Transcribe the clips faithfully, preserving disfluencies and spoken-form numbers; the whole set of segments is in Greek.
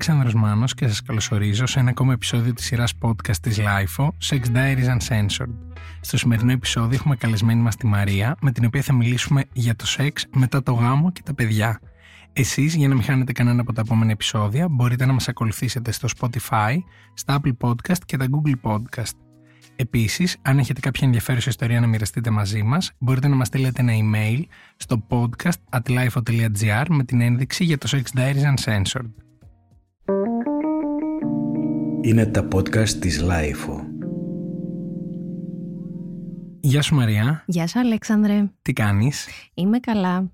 Αλέξανδρος Μάνος και σας καλωσορίζω σε ένα ακόμα επεισόδιο της σειράς podcast της λάιφο, Sex Diaries Uncensored. Στο σημερινό επεισόδιο έχουμε καλεσμένη μας τη Μαρία, με την οποία θα μιλήσουμε για το σεξ μετά το γάμο και τα παιδιά. Εσείς, για να μην χάνετε κανένα από τα επόμενα επεισόδια, μπορείτε να μας ακολουθήσετε στο Spotify, στα Apple Podcast και τα Google Podcast. Επίσης, αν έχετε κάποια ενδιαφέρουσα ιστορία να μοιραστείτε μαζί μας, μπορείτε να μας στείλετε ένα email στο podcast at lifo dot g r με την ένδειξη για το Sex Diaries Uncensored. Είναι τα podcast της λάιφο. Γεια σου Μαρία. Γεια σου Αλέξανδρε. Τι κάνεις? Είμαι καλά.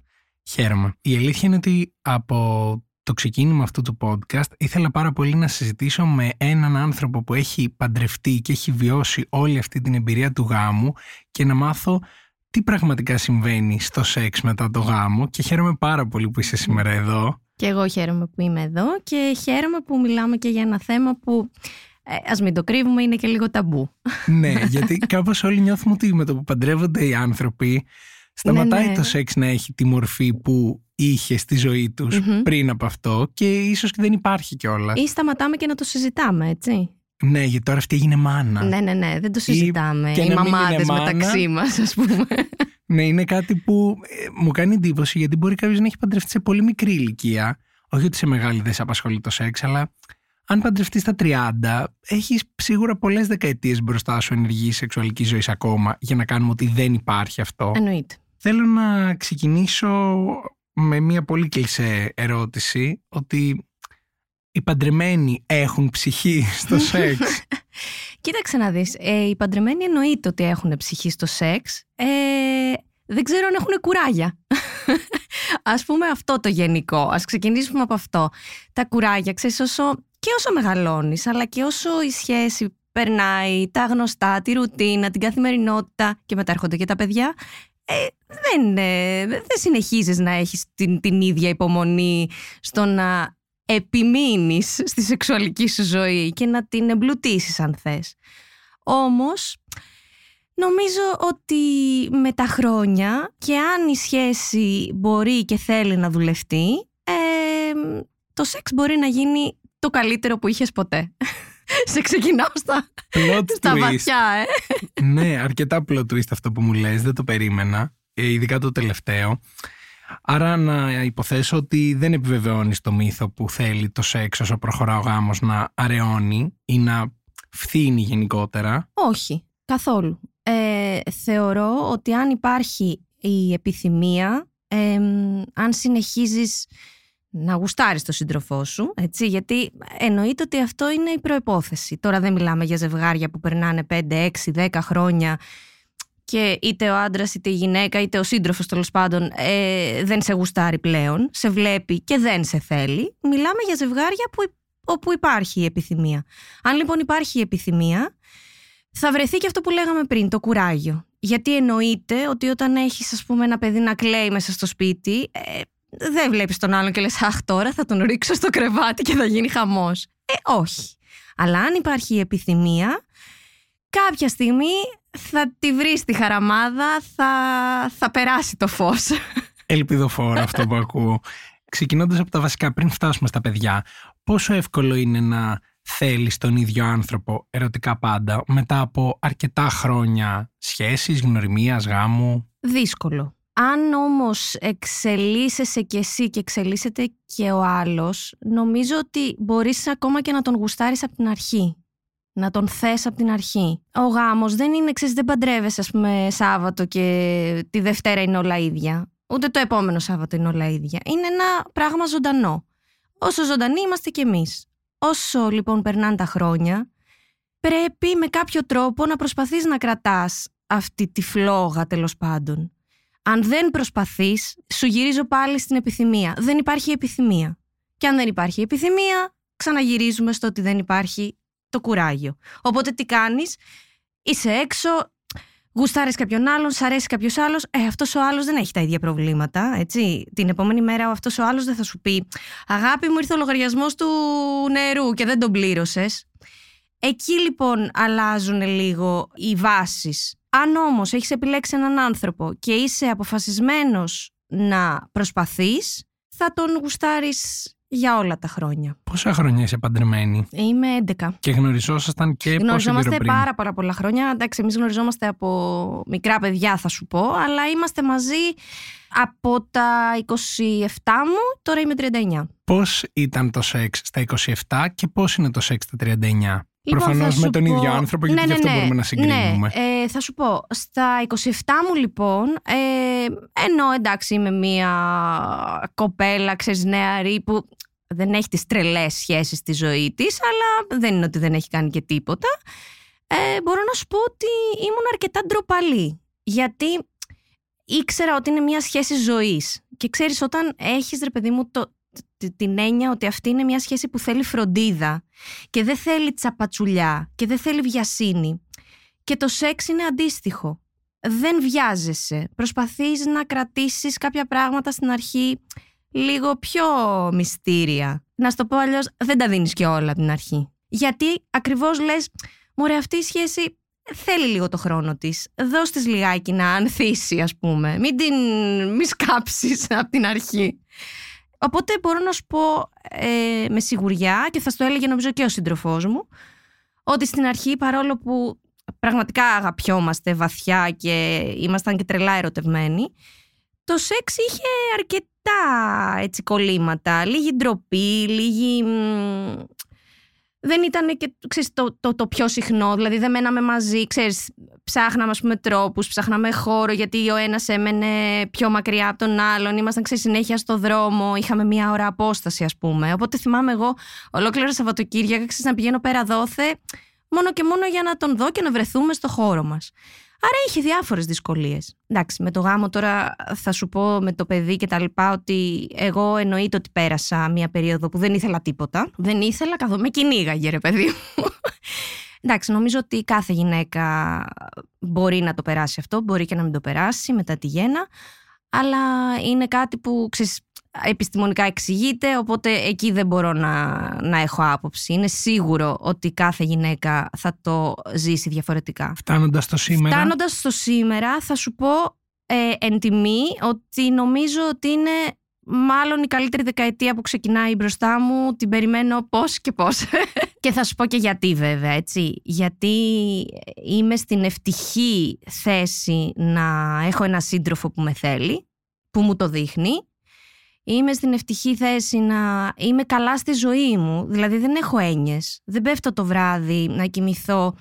Χαίρομαι. Η αλήθεια είναι ότι από το ξεκίνημα αυτού του podcast ήθελα πάρα πολύ να συζητήσω με έναν άνθρωπο που έχει παντρευτεί και έχει βιώσει όλη αυτή την εμπειρία του γάμου και να μάθω τι πραγματικά συμβαίνει στο σεξ μετά το γάμο, και χαίρομαι πάρα πολύ που είσαι σήμερα εδώ. Και εγώ χαίρομαι που είμαι εδώ και χαίρομαι που μιλάμε και για ένα θέμα που, ε, ας μην το κρύβουμε, είναι και λίγο ταμπού. Ναι, γιατί κάπως όλοι νιώθουμε ότι με το που παντρεύονται οι άνθρωποι σταματάει ναι, ναι. το σεξ να έχει τη μορφή που είχε στη ζωή τους mm-hmm. πριν από αυτό, και ίσως δεν υπάρχει κιόλας. Ή σταματάμε και να το συζητάμε, έτσι. Ναι, γιατί τώρα αυτή έγινε μάνα. Ναι, ναι, ναι, δεν το συζητάμε. Ή... Οι μαμάδες μεταξύ μας, ας πούμε. Ναι, είναι κάτι που μου κάνει εντύπωση, γιατί μπορεί κάποιος να έχει παντρευτεί σε πολύ μικρή ηλικία. Όχι ότι σε μεγάλη δεν σε απασχολεί το σεξ, αλλά αν παντρευτείς στα τριάντα, έχεις σίγουρα πολλές δεκαετίες μπροστά σου ενεργής σεξουαλικής ζωής ακόμα, για να κάνουμε ότι δεν υπάρχει αυτό. Εννοείται. Θέλω να ξεκινήσω με μια πολύ κλισέ ερώτηση, ότι οι παντρεμένοι έχουν ψυχή στο σεξ? Κοίταξε να δεις, ε, οι παντρεμένοι εννοείται ότι έχουν ψυχή στο σεξ, ε, δεν ξέρω αν έχουν κουράγια. Ας πούμε αυτό το γενικό, ας ξεκινήσουμε από αυτό. Τα κουράγια, ξέρεις, όσο, και όσο μεγαλώνεις, αλλά και όσο η σχέση περνάει, τα γνωστά, τη ρουτίνα, την καθημερινότητα, και μετά έρχονται και τα παιδιά. Ε, δεν, ε, δεν συνεχίζεις να έχεις την, την ίδια υπομονή στο να επιμείνεις στη σεξουαλική σου ζωή και να την εμπλουτίσεις αν θες. Όμως νομίζω ότι με τα χρόνια, και αν η σχέση μπορεί και θέλει να δουλευτεί, ε, το σεξ μπορεί να γίνει το καλύτερο που είχες ποτέ. Σε ξεκινάω στα, στα βαθιά, ε. Ναι, αρκετά plot twist αυτό που μου λες, δεν το περίμενα, ειδικά το τελευταίο. Άρα να υποθέσω ότι δεν επιβεβαιώνεις το μύθο που θέλει το σεξ όσο προχωρά ο γάμος να αραιώνει ή να φθήνει γενικότερα. Όχι, καθόλου. Ε, θεωρώ ότι αν υπάρχει η επιθυμία, ε, αν συνεχίζεις να γουστάρεις τον σύντροφό σου, έτσι, γιατί εννοείται ότι αυτό είναι η προϋπόθεση. Τώρα δεν μιλάμε για ζευγάρια που περνάνε πέντε, έξι, δέκα χρόνια και είτε ο άντρας είτε η γυναίκα είτε ο σύντροφος, τέλος πάντων, ε, δεν σε γουστάρει πλέον, σε βλέπει και δεν σε θέλει. Μιλάμε για ζευγάρια που, όπου υπάρχει η επιθυμία. Αν λοιπόν υπάρχει η επιθυμία, θα βρεθεί και αυτό που λέγαμε πριν, το κουράγιο. Γιατί εννοείται ότι όταν έχεις, ας πούμε, ένα παιδί να κλαίει μέσα στο σπίτι, ε, δεν βλέπεις τον άλλον και λες «Αχ, τώρα θα τον ρίξω στο κρεβάτι και θα γίνει χαμός». Ε, όχι. Αλλά αν υπάρχει η επιθυμία, κάποια στιγμή θα τη βρεις τη χαραμάδα, θα, θα περάσει το φως. Ελπιδοφόρο αυτό που ακούω. Ξεκινώντας από τα βασικά, πριν φτάσουμε στα παιδιά, πόσο εύκολο είναι να θέλεις τον ίδιο άνθρωπο ερωτικά πάντα μετά από αρκετά χρόνια σχέσης, γνωριμίας, γάμου? Δύσκολο. Αν όμως εξελίσσεσαι κι εσύ και εξελίσσεται και ο άλλος, νομίζω ότι μπορείς ακόμα και να τον γουστάρεις από την αρχή. Να τον θες από την αρχή. Ο γάμος δεν είναι, ξέρεις, δεν παντρεύεσαι, ας πούμε, Σάββατο και τη Δευτέρα είναι όλα ίδια. Ούτε το επόμενο Σάββατο είναι όλα ίδια. Είναι ένα πράγμα ζωντανό. Όσο ζωντανοί είμαστε κι εμείς. Όσο λοιπόν περνάνε τα χρόνια, πρέπει με κάποιο τρόπο να προσπαθείς να κρατάς αυτή τη φλόγα, τέλος πάντων. Αν δεν προσπαθείς, σου γυρίζω πάλι στην επιθυμία. Δεν υπάρχει επιθυμία. Και αν δεν υπάρχει επιθυμία, ξαναγυρίζουμε στο ότι δεν υπάρχει το κουράγιο. Οπότε τι κάνεις? Είσαι έξω, γουστάρεις κάποιον άλλον, σ' αρέσει κάποιος άλλος. Ε, αυτός ο άλλος δεν έχει τα ίδια προβλήματα, έτσι. Την επόμενη μέρα αυτός ο άλλος δεν θα σου πει «Αγάπη μου, ήρθε ο λογαριασμός του νερού και δεν τον πλήρωσες». Εκεί λοιπόν αλλάζουν λίγο οι βάσεις. Αν όμως έχεις επιλέξει έναν άνθρωπο και είσαι αποφασισμένος να προσπαθείς, θα τον γουστάρεις για όλα τα χρόνια. Πόσα χρόνια είσαι παντρεμένη? Είμαι έντεκα. Και γνωριζόσασταν και πόσο καιρό πριν? Γνωριζόμαστε πάρα πάρα πολλά χρόνια. Εντάξει, εμείς γνωριζόμαστε από μικρά παιδιά, θα σου πω, αλλά είμαστε μαζί από τα είκοσι επτά μου, τώρα είμαι τριάντα εννιά. Πώς ήταν το σεξ στα είκοσι επτά και πώς είναι το σεξ στα τριάντα εννιά? Λοιπόν, προφανώς με τον πω... ίδιο άνθρωπο, γιατί ναι, ναι, ναι, γι' αυτό μπορούμε να συγκρίνουμε. Ναι, ε, θα σου πω, στα είκοσι επτά μου λοιπόν, ε, ενώ εντάξει είμαι μια κοπέλα, ξέρεις, νεαρή, που δεν έχει τις τρελές σχέσεις στη ζωή της, αλλά δεν είναι ότι δεν έχει κάνει και τίποτα, ε, μπορώ να σου πω ότι ήμουν αρκετά ντροπαλή, γιατί ήξερα ότι είναι μια σχέση ζωής. Και ξέρεις, όταν έχεις, ρε παιδί μου, το... την έννοια ότι αυτή είναι μια σχέση που θέλει φροντίδα και δεν θέλει τσαπατσουλιά και δεν θέλει βιασύνη, και το σεξ είναι αντίστοιχο, δεν βιάζεσαι, προσπαθείς να κρατήσεις κάποια πράγματα στην αρχή λίγο πιο μυστήρια, να στο πω αλλιώς, δεν τα δίνεις και όλα από την αρχή, γιατί ακριβώς λες, μωρέ, αυτή η σχέση θέλει λίγο το χρόνο της, δώσ' της λιγάκι να ανθίσει, ας πούμε, μην την μη σκάψεις από την αρχή. Οπότε μπορώ να σου πω ε, με σιγουριά, και θα στο έλεγε νομίζω και ο σύντροφός μου, ότι στην αρχή, παρόλο που πραγματικά αγαπιόμαστε βαθιά και ήμασταν και τρελά ερωτευμένοι, το σεξ είχε αρκετά έτσι κολλήματα, λίγη ντροπή, λίγη... Δεν ήταν και, ξέρεις, το, το, το πιο συχνό, δηλαδή δεν μέναμε μαζί, ξέρεις, ψάχναμε, ας πούμε, τρόπους, ψάχναμε χώρο, γιατί ο ένας έμενε πιο μακριά από τον άλλον, ήμασταν, ξέρεις, συνέχεια στο δρόμο, είχαμε μία ώρα απόσταση, ας πούμε. Οπότε θυμάμαι εγώ ολόκληρο Σαββατοκύριακο, ξέρεις, να πηγαίνω πέρα δόθε, μόνο και μόνο για να τον δω και να βρεθούμε στο χώρο μας. Άρα είχε διάφορες δυσκολίες. Εντάξει, με το γάμο τώρα θα σου πω, με το παιδί και τα λοιπά, ότι εγώ εννοείται ότι πέρασα μια περίοδο που δεν ήθελα τίποτα. Δεν ήθελα καθόλου, με κυνήγαγε, ρε παιδί μου. Εντάξει, νομίζω ότι κάθε γυναίκα μπορεί να το περάσει αυτό, μπορεί και να μην το περάσει μετά τη γέννα. Αλλά είναι κάτι που, ξέρεις, επιστημονικά εξηγείται, οπότε εκεί δεν μπορώ να, να έχω άποψη. Είναι σίγουρο ότι κάθε γυναίκα θα το ζήσει διαφορετικά. Φτάνοντας στο σήμερα. Φτάνοντας στο σήμερα, θα σου πω ε, εν τιμή ότι νομίζω ότι είναι μάλλον η καλύτερη δεκαετία που ξεκινάει μπροστά μου. Την περιμένω πώς και πώς. Και θα σου πω και γιατί, βέβαια, έτσι. Γιατί είμαι στην ευτυχή θέση να έχω ένα σύντροφο που με θέλει, που μου το δείχνει. Είμαι στην ευτυχή θέση να είμαι καλά στη ζωή μου. Δηλαδή δεν έχω έννοιες. Δεν πέφτω το βράδυ να κοιμηθώ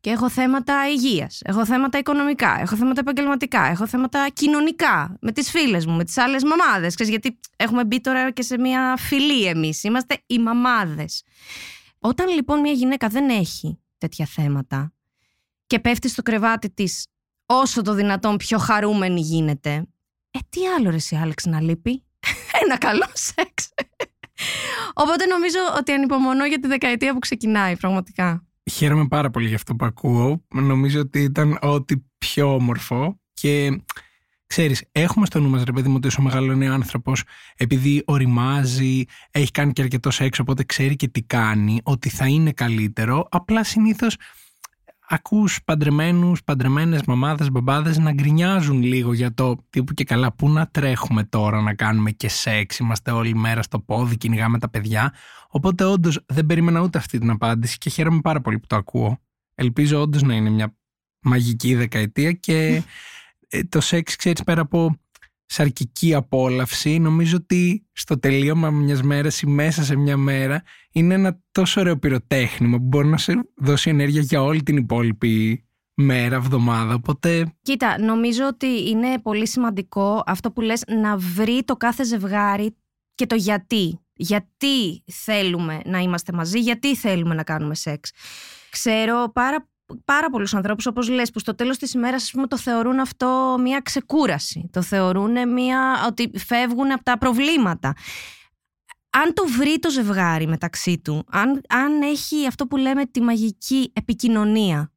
και έχω θέματα υγείας, έχω θέματα οικονομικά, έχω θέματα επαγγελματικά, έχω θέματα κοινωνικά με τις φίλες μου, με τις άλλες μαμάδες. Ξέρεις, γιατί έχουμε μπει τώρα και σε μια φιλή εμείς. Είμαστε οι μαμάδες. Όταν λοιπόν μια γυναίκα δεν έχει τέτοια θέματα και πέφτει στο κρεβάτι της όσο το δυνατόν πιο χαρούμενη γίνεται, ε, τι άλλο, ρε εσύ, Άλεξ, να λείπει? Ένα καλό σεξ. Οπότε νομίζω ότι ανυπομονώ για τη δεκαετία που ξεκινάει, πραγματικά. Χαίρομαι πάρα πολύ για αυτό που ακούω. Νομίζω ότι ήταν ό,τι πιο όμορφο. Και ξέρεις, έχουμε στο νου μας, ρε παιδί μου, ότι όσο μεγαλώνει ο άνθρωπος, επειδή οριμάζει, έχει κάνει και αρκετό σεξ, οπότε ξέρει και τι κάνει, ότι θα είναι καλύτερο. Απλά συνήθως ακούς παντρεμένους, παντρεμένες μαμάδες, μπαμπάδες να γκρινιάζουν λίγο για το τύπου και καλά, πού να τρέχουμε τώρα να κάνουμε και σεξ, είμαστε όλη μέρα στο πόδι, κυνηγάμε τα παιδιά. Οπότε όντως δεν περίμενα ούτε αυτή την απάντηση και χαίρομαι πάρα πολύ που το ακούω. Ελπίζω όντως να είναι μια μαγική δεκαετία και το σεξ, ξέρεις, πέρα από σαρκική απόλαυση, νομίζω ότι στο τελείωμα μιας μέρας ή μέσα σε μια μέρα είναι ένα τόσο ωραίο πυροτέχνημα που μπορεί να σε δώσει ενέργεια για όλη την υπόλοιπη μέρα, εβδομάδα, οπότε... Κοίτα, νομίζω ότι είναι πολύ σημαντικό αυτό που λες, να βρει το κάθε ζευγάρι και το γιατί. Γιατί θέλουμε να είμαστε μαζί, γιατί θέλουμε να κάνουμε σεξ. Ξέρω πάρα Πάρα πολλούς ανθρώπους, όπως λες, που στο τέλος της ημέρας, ας πούμε, το θεωρούν αυτό μια ξεκούραση. Το θεωρούν μια... ότι φεύγουν από τα προβλήματα. Αν το βρει το ζευγάρι μεταξύ του, αν, αν έχει αυτό που λέμε τη μαγική επικοινωνία,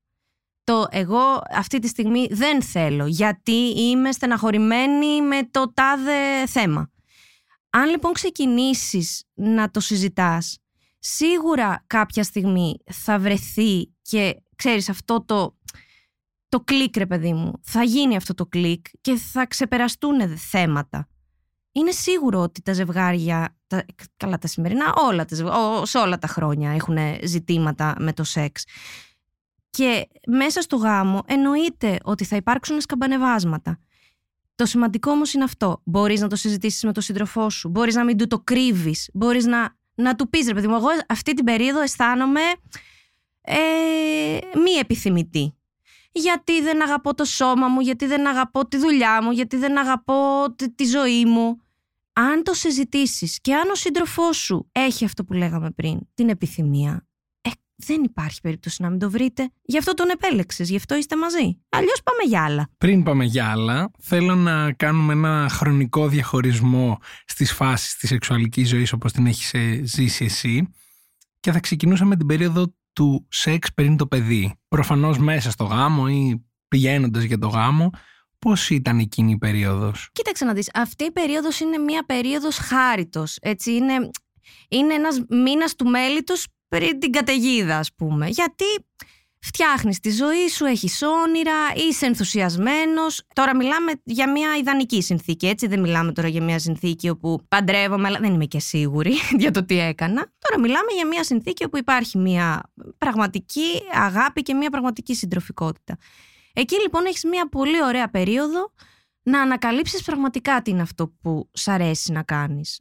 το εγώ αυτή τη στιγμή δεν θέλω, γιατί είμαι στεναχωρημένη με το τάδε θέμα. Αν λοιπόν ξεκινήσεις να το συζητάς, σίγουρα κάποια στιγμή θα βρεθεί και... Ξέρεις, αυτό το, το κλικ, ρε παιδί μου, θα γίνει αυτό το κλικ και θα ξεπεραστούν θέματα. είναι σίγουρο ότι τα ζευγάρια, τα, καλά τα σημερινά, όλα τα, ό, σε όλα τα χρόνια έχουν ζητήματα με το σεξ. Και μέσα στο γάμο εννοείται ότι θα υπάρξουν σκαμπανεβάσματα. Το σημαντικό όμως είναι αυτό. Μπορείς να το συζητήσεις με τον σύντροφό σου, μπορείς να μην του το κρύβεις, μπορείς να, να του πεις, ρε παιδί μου, εγώ αυτή την περίοδο αισθάνομαι ε, μη επιθυμητή. Γιατί δεν αγαπώ το σώμα μου, γιατί δεν αγαπώ τη δουλειά μου, γιατί δεν αγαπώ τη, τη ζωή μου. Αν το συζητήσεις και αν ο σύντροφός σου έχει αυτό που λέγαμε πριν, την επιθυμία, ε, δεν υπάρχει περίπτωση να μην το βρείτε. Γι' αυτό τον επέλεξες, γι' αυτό είστε μαζί. Αλλιώς πάμε για άλλα. Πριν πάμε για άλλα, θέλω να κάνουμε ένα χρονικό διαχωρισμό στις φάσεις της σεξουαλικής ζωής όπως την έχεις ζήσει εσύ. Και θα ξεκινούσαμε την περίοδο του σεξ πριν το παιδί. Προφανώς μέσα στο γάμο ή πηγαίνοντας για το γάμο. Πώς ήταν εκείνη η περίοδος? Κοίταξε να δεις, αυτή η περίοδος είναι μια περίοδος χάριτος. Έτσι είναι, είναι ένας μήνας του μέλιτος πριν την καταιγίδα, ας πούμε. Γιατί φτιάχνεις τη ζωή σου, έχεις όνειρα, είσαι ενθουσιασμένος. Τώρα μιλάμε για μια ιδανική συνθήκη, έτσι. Δεν μιλάμε τώρα για μια συνθήκη όπου παντρεύομαι, αλλά δεν είμαι και σίγουρη για το τι έκανα. Τώρα μιλάμε για μια συνθήκη όπου υπάρχει μια πραγματική αγάπη και μια πραγματική συντροφικότητα. Εκεί λοιπόν έχεις μια πολύ ωραία περίοδο να ανακαλύψεις πραγματικά τι είναι αυτό που σ' αρέσει να κάνεις.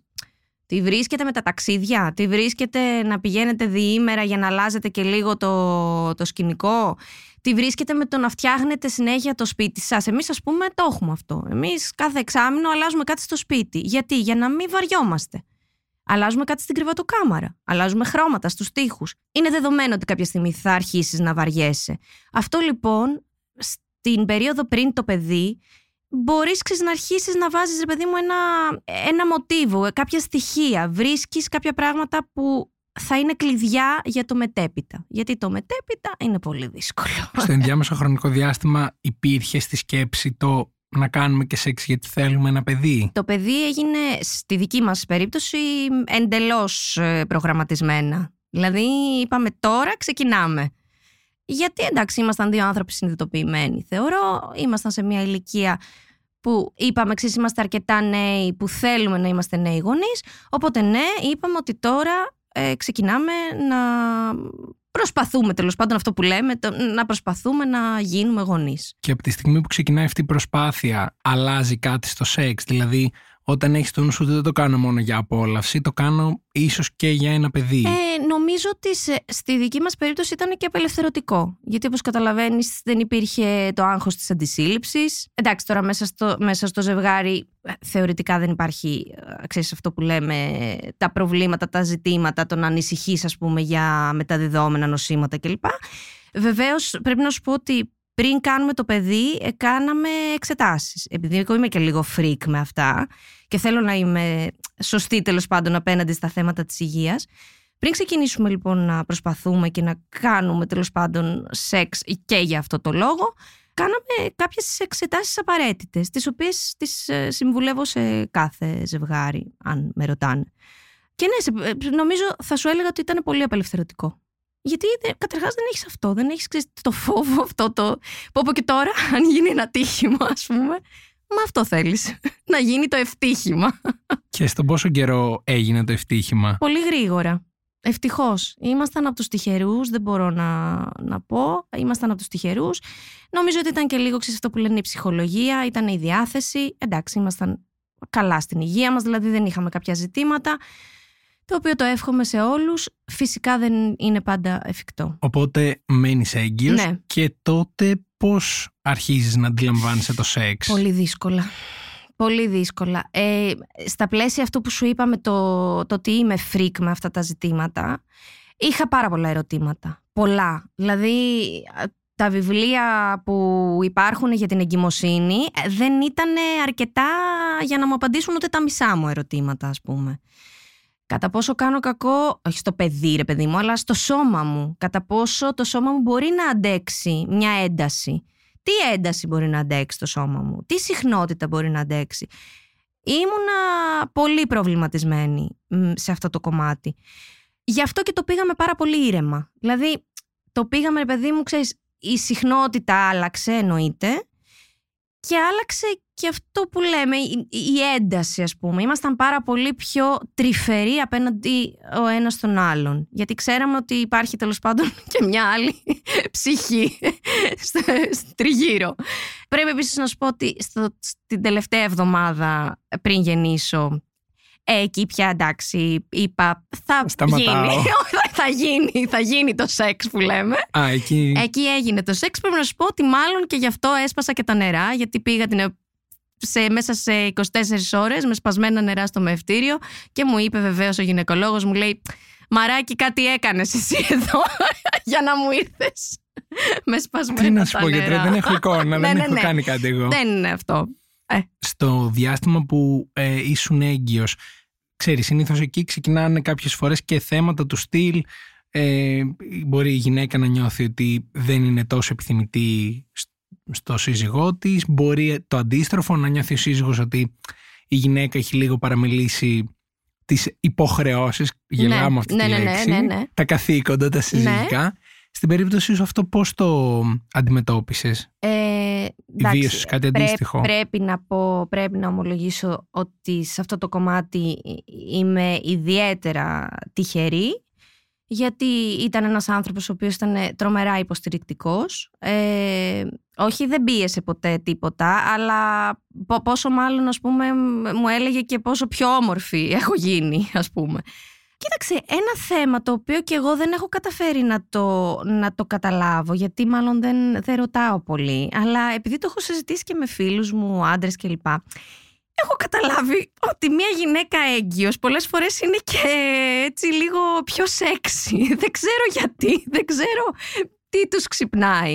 Τι βρίσκεται με τα ταξίδια, τι βρίσκεται να πηγαίνετε διήμερα για να αλλάζετε και λίγο το, το σκηνικό, τι βρίσκεται με το να φτιάχνετε συνέχεια το σπίτι σας. Εμείς, ας πούμε, το έχουμε αυτό. Εμείς κάθε εξάμηνο αλλάζουμε κάτι στο σπίτι. Γιατί? Για να μην βαριόμαστε. Αλλάζουμε κάτι στην κρεβατοκάμαρα. Αλλάζουμε χρώματα στους τοίχους. Είναι δεδομένο ότι κάποια στιγμή θα αρχίσεις να βαριέσαι. Αυτό λοιπόν, στην περίοδο πριν το παιδί, μπορείς να αρχίσεις να βάζεις, ρε παιδί μου, ένα, ένα μοτίβο, κάποια στοιχεία. Βρίσκεις κάποια πράγματα που θα είναι κλειδιά για το μετέπειτα. Γιατί το μετέπειτα είναι πολύ δύσκολο. Στο ενδιάμεσο χρονικό διάστημα υπήρχε στη σκέψη το να κάνουμε και σεξ γιατί θέλουμε ένα παιδί? Το παιδί έγινε, στη δική μας περίπτωση, εντελώς προγραμματισμένα. Δηλαδή είπαμε τώρα ξεκινάμε. Γιατί εντάξει, ήμασταν δύο άνθρωποι συνειδητοποιημένοι, θεωρώ, ήμασταν σε μια ηλικία που είπαμε εξής, είμαστε αρκετά νέοι που θέλουμε να είμαστε νέοι γονείς, οπότε ναι, είπαμε ότι τώρα ε, ξεκινάμε να προσπαθούμε, τέλος πάντων αυτό που λέμε, το, να προσπαθούμε να γίνουμε γονείς. Και από τη στιγμή που ξεκινάει αυτή η προσπάθεια, αλλάζει κάτι στο σεξ? Δηλαδή, όταν έχεις τον νου σου, δεν το κάνω μόνο για απόλαυση, το κάνω ίσως και για ένα παιδί. Ε, νομίζω ότι σε, στη δική μας περίπτωση ήταν και απελευθερωτικό. Γιατί όπως καταλαβαίνεις δεν υπήρχε το άγχος της αντισύλληψης. Εντάξει, τώρα μέσα στο, μέσα στο ζευγάρι θεωρητικά δεν υπάρχει, ξέρεις, αυτό που λέμε, τα προβλήματα, τα ζητήματα, το να ανησυχείς, ας πούμε, για μεταδιδόμενα νοσήματα κλπ. Βεβαίως πρέπει να σου πω ότι πριν κάνουμε το παιδί, κάναμε εξετάσεις. Επειδή εγώ είμαι και λίγο φρικ με αυτά και θέλω να είμαι σωστή, τέλος πάντων, απέναντι στα θέματα της υγείας. Πριν ξεκινήσουμε λοιπόν να προσπαθούμε και να κάνουμε, τέλος πάντων, σεξ και για αυτό το λόγο, κάναμε κάποιες εξετάσεις απαραίτητες, τις οποίες τις συμβουλεύω σε κάθε ζευγάρι, αν με ρωτάνε. Και ναι, νομίζω θα σου έλεγα ότι ήταν πολύ απελευθερωτικό. Γιατί καταρχάς δεν έχεις αυτό, δεν έχεις, ξέρεις, το φόβο αυτό, το πω πω και τώρα αν γίνει ένα τύχημα, ας πούμε. Μα αυτό θέλεις, να γίνει το ευτύχημα. Και στον πόσο καιρό έγινε το ευτύχημα? Πολύ γρήγορα, ευτυχώς. Ήμασταν από τους τυχερούς, δεν μπορώ να, να πω, ήμασταν από τους τυχερούς. Νομίζω ότι ήταν και λίγο, ξέρεις, αυτό που λένε η ψυχολογία, ήταν η διάθεση. Εντάξει, ήμασταν καλά στην υγεία μας, δηλαδή δεν είχαμε κάποια ζητήματα, το οποίο το εύχομαι σε όλους. Φυσικά δεν είναι πάντα εφικτό. Οπότε μένεις έγκυος, ναι. Και τότε πώς αρχίζεις να αντιλαμβάνεσαι το σεξ? Πολύ δύσκολα. Πολύ δύσκολα. Ε, στα πλαίσια αυτού που σου είπαμε, το, το ότι είμαι φρικ με αυτά τα ζητήματα, είχα πάρα πολλά ερωτήματα. Πολλά. Δηλαδή, τα βιβλία που υπάρχουν για την εγκυμοσύνη δεν ήταν αρκετά για να μου απαντήσουν ούτε τα μισά μου ερωτήματα, ας πούμε. Κατά πόσο κάνω κακό, όχι στο παιδί, ρε παιδί μου, αλλά στο σώμα μου. Κατά πόσο το σώμα μου μπορεί να αντέξει μια ένταση. Τι ένταση μπορεί να αντέξει το σώμα μου, τι συχνότητα μπορεί να αντέξει. Ήμουνα πολύ προβληματισμένη σε αυτό το κομμάτι. Γι' αυτό και το πήγαμε πάρα πολύ ήρεμα. Δηλαδή, το πήγαμε, ρε παιδί μου, ξέρεις, η συχνότητα άλλαξε εννοείται. Και άλλαξε Και αυτό που λέμε, η ένταση, ας πούμε. Ήμασταν πάρα πολύ πιο τρυφεροί απέναντι ο ένας στον άλλον. Γιατί ξέραμε ότι υπάρχει τέλος πάντων και μια άλλη ψυχή τριγύρω. Πρέπει επίσης να σου πω ότι στο, στην τελευταία εβδομάδα πριν γεννήσω, εκεί πια εντάξει, είπα, θα γίνει, θα γίνει, θα γίνει το σεξ που λέμε. Α, εκεί... εκεί έγινε το σεξ. Πρέπει να σου πω ότι μάλλον και γι' αυτό έσπασα και τα νερά, γιατί πήγα την Σε, μέσα σε είκοσι τέσσερις ώρες με σπασμένα νερά στο μευτήριο και μου είπε βεβαίως ο γυναικολόγος, μου λέει, «Μαράκι, κάτι έκανες εσύ εδώ για να μου ήρθες με σπασμένα νερά». Τι να σου πω, γιατρέ, δεν έχω εικόνα, δεν ναι, έχω ναι. κάνει κάτι εγώ. Δεν είναι αυτό. Ε. Στο διάστημα που ε, ήσουν έγκυος, ξέρεις, συνήθως εκεί ξεκινάνε κάποιες φορές και θέματα του στυλ. Ε, μπορεί η γυναίκα να νιώθει ότι δεν είναι τόσο επιθυμητή στο σύζυγό της, μπορεί το αντίστροφο να νιώθει ο σύζυγος ότι η γυναίκα έχει λίγο παραμελήσει τις υποχρεώσεις, γελάω ναι, αυτή ναι, τη ναι, λέξη, ναι, ναι, ναι. τα καθήκοντα, τα συζυγικά. Ναι. Στην περίπτωση σου αυτό πώς το αντιμετώπισες? Ε, εντάξει, βίωσες κάτι αντίστοιχο? Πρέ, πρέπει, να πω, πρέπει να ομολογήσω ότι σε αυτό το κομμάτι είμαι ιδιαίτερα τυχερή. Γιατί ήταν ένας άνθρωπος ο οποίος ήταν τρομερά υποστηρικτικός. Ε, όχι, δεν πίεσε ποτέ τίποτα, αλλά πόσο μάλλον, ας πούμε, μου έλεγε και πόσο πιο όμορφη έχω γίνει, ας πούμε. Κοίταξε, ένα θέμα το οποίο και εγώ δεν έχω καταφέρει να το, να το καταλάβω, γιατί μάλλον δεν, δεν ρωτάω πολύ, αλλά επειδή το έχω συζητήσει και με φίλους μου, άντρες κλπ. Έχω καταλάβει ότι μια γυναίκα έγκυος πολλές φορές είναι και έτσι λίγο πιο σεξι. Δεν ξέρω γιατί, δεν ξέρω τι τους ξυπνάει.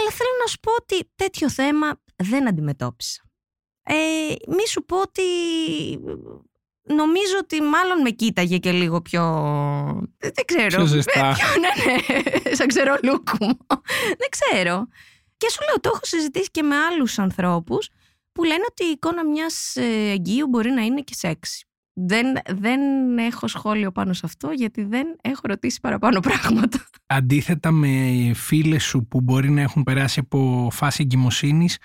Αλλά θέλω να σου πω ότι τέτοιο θέμα δεν αντιμετώπισα. Ε, μη σου πω ότι νομίζω ότι μάλλον με κοίταγε και λίγο πιο... Δεν ξέρω. Πιο ζεστά. Πιο, ναι, ναι, σαν ξέρω λούκουμο. Δεν ξέρω. Και σου λέω, το έχω συζητήσει και με άλλους ανθρώπους που λένε ότι η εικόνα μιας εγγύου μπορεί να είναι και σεξι. Δεν, δεν έχω σχόλιο πάνω σε αυτό, γιατί δεν έχω ρωτήσει παραπάνω πράγματα. Αντίθετα με φίλες σου που μπορεί να έχουν περάσει από φάση εγκυμοσύνης,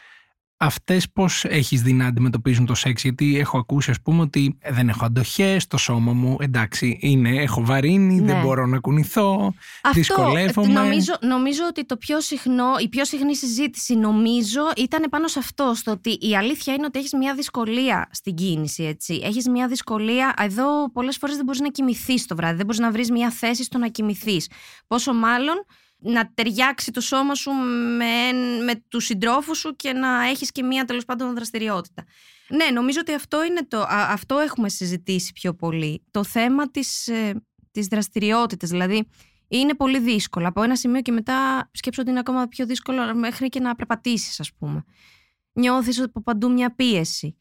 αυτές πώς έχεις δει να αντιμετωπίζουν το σεξ? Γιατί έχω ακούσει, ας πούμε, ότι δεν έχω αντοχές, το σώμα μου, εντάξει, είναι, έχω βαρύνει, ναι. δεν μπορώ να κουνηθώ, αυτό, δυσκολεύομαι. Νομίζω, νομίζω ότι το πιο συχνό, η πιο συχνή συζήτηση, νομίζω, ήταν πάνω σε αυτό, στο ότι η αλήθεια είναι ότι έχεις μια δυσκολία στην κίνηση, έτσι. Έχεις μια δυσκολία, εδώ πολλές φορές δεν μπορείς να κοιμηθείς το βράδυ, δεν μπορείς να βρεις μια θέση στο να κοιμηθείς. Πόσο μάλλον να ταιριάξει το σώμα σου με, με τους συντρόφους σου και να έχεις και μία τέλος πάντων δραστηριότητα. Ναι, νομίζω ότι αυτό, είναι το, α, αυτό έχουμε συζητήσει πιο πολύ. Το θέμα της, ε, της δραστηριότητας, δηλαδή, είναι πολύ δύσκολο. Από ένα σημείο και μετά σκέψω ότι είναι ακόμα πιο δύσκολο μέχρι και να περπατήσεις, ας πούμε. Νιώθεις από παντού μια πίεση.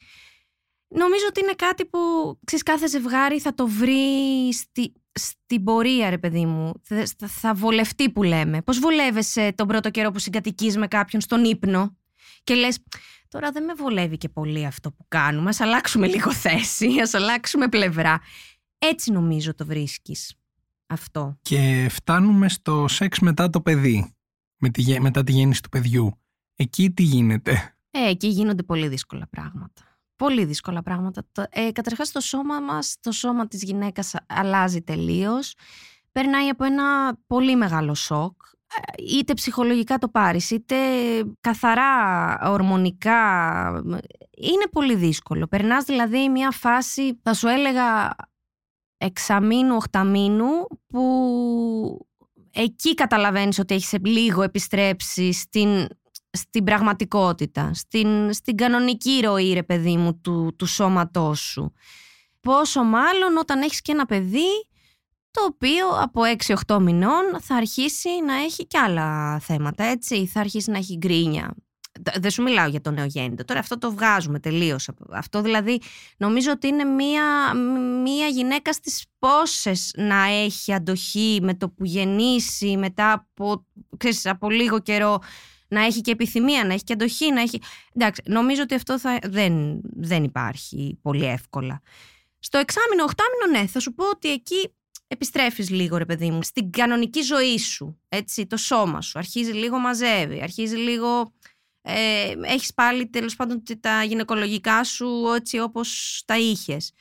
Νομίζω ότι είναι κάτι που, ξέρεις, κάθε ζευγάρι θα το βρει στη... Στην πορεία, ρε παιδί μου, θα βολευτεί που λέμε. Πώς βολεύεσαι τον πρώτο καιρό που συγκατοικείς με κάποιον στον ύπνο και λες, τώρα δεν με βολεύει και πολύ αυτό που κάνουμε, ας αλλάξουμε λίγο θέση, ας αλλάξουμε πλευρά. Έτσι νομίζω το βρίσκεις αυτό. Και φτάνουμε στο σεξ μετά το παιδί, με τη, μετά τη γέννηση του παιδιού. Εκεί τι γίνεται? Ε, εκεί γίνονται πολύ δύσκολα πράγματα. Πολύ δύσκολα πράγματα. Ε, καταρχάς το σώμα μας, το σώμα της γυναίκας αλλάζει τελείως. Περνάει από ένα πολύ μεγάλο σοκ. Είτε ψυχολογικά το πάρεις, είτε καθαρά ορμονικά. Είναι πολύ δύσκολο. Περνάς δηλαδή μια φάση, θα σου έλεγα, εξαμήνου, οχταμήνου, που εκεί καταλαβαίνεις ότι έχεις λίγο επιστρέψει στην... στην πραγματικότητα, στην, στην κανονική ροή, ρε παιδί μου, του, του σώματός σου. Πόσο μάλλον όταν έχεις και ένα παιδί, το οποίο από έξι οχτώ μηνών θα αρχίσει να έχει και άλλα θέματα, έτσι. Θα αρχίσει να έχει γκρίνια. Δεν σου μιλάω για το νεογέννητο. Τώρα αυτό το βγάζουμε τελείως. Αυτό δηλαδή νομίζω ότι είναι μία, μία γυναίκα στις πόσες να έχει αντοχή με το που γεννήσει, μετά από, ξέρεις, από λίγο καιρό... Να έχει και επιθυμία, να έχει και αντοχή, να έχει... Εντάξει, νομίζω ότι αυτό θα... δεν, δεν υπάρχει πολύ εύκολα. Στο εξάμηνο, οχτάμηνο, ναι, θα σου πω ότι εκεί επιστρέφεις λίγο, ρε παιδί μου, στην κανονική ζωή σου, έτσι, το σώμα σου. Αρχίζει λίγο μαζεύει, αρχίζει λίγο ε, έχεις πάλι τέλος πάντων τα γυναικολογικά σου έτσι όπως τα είχες.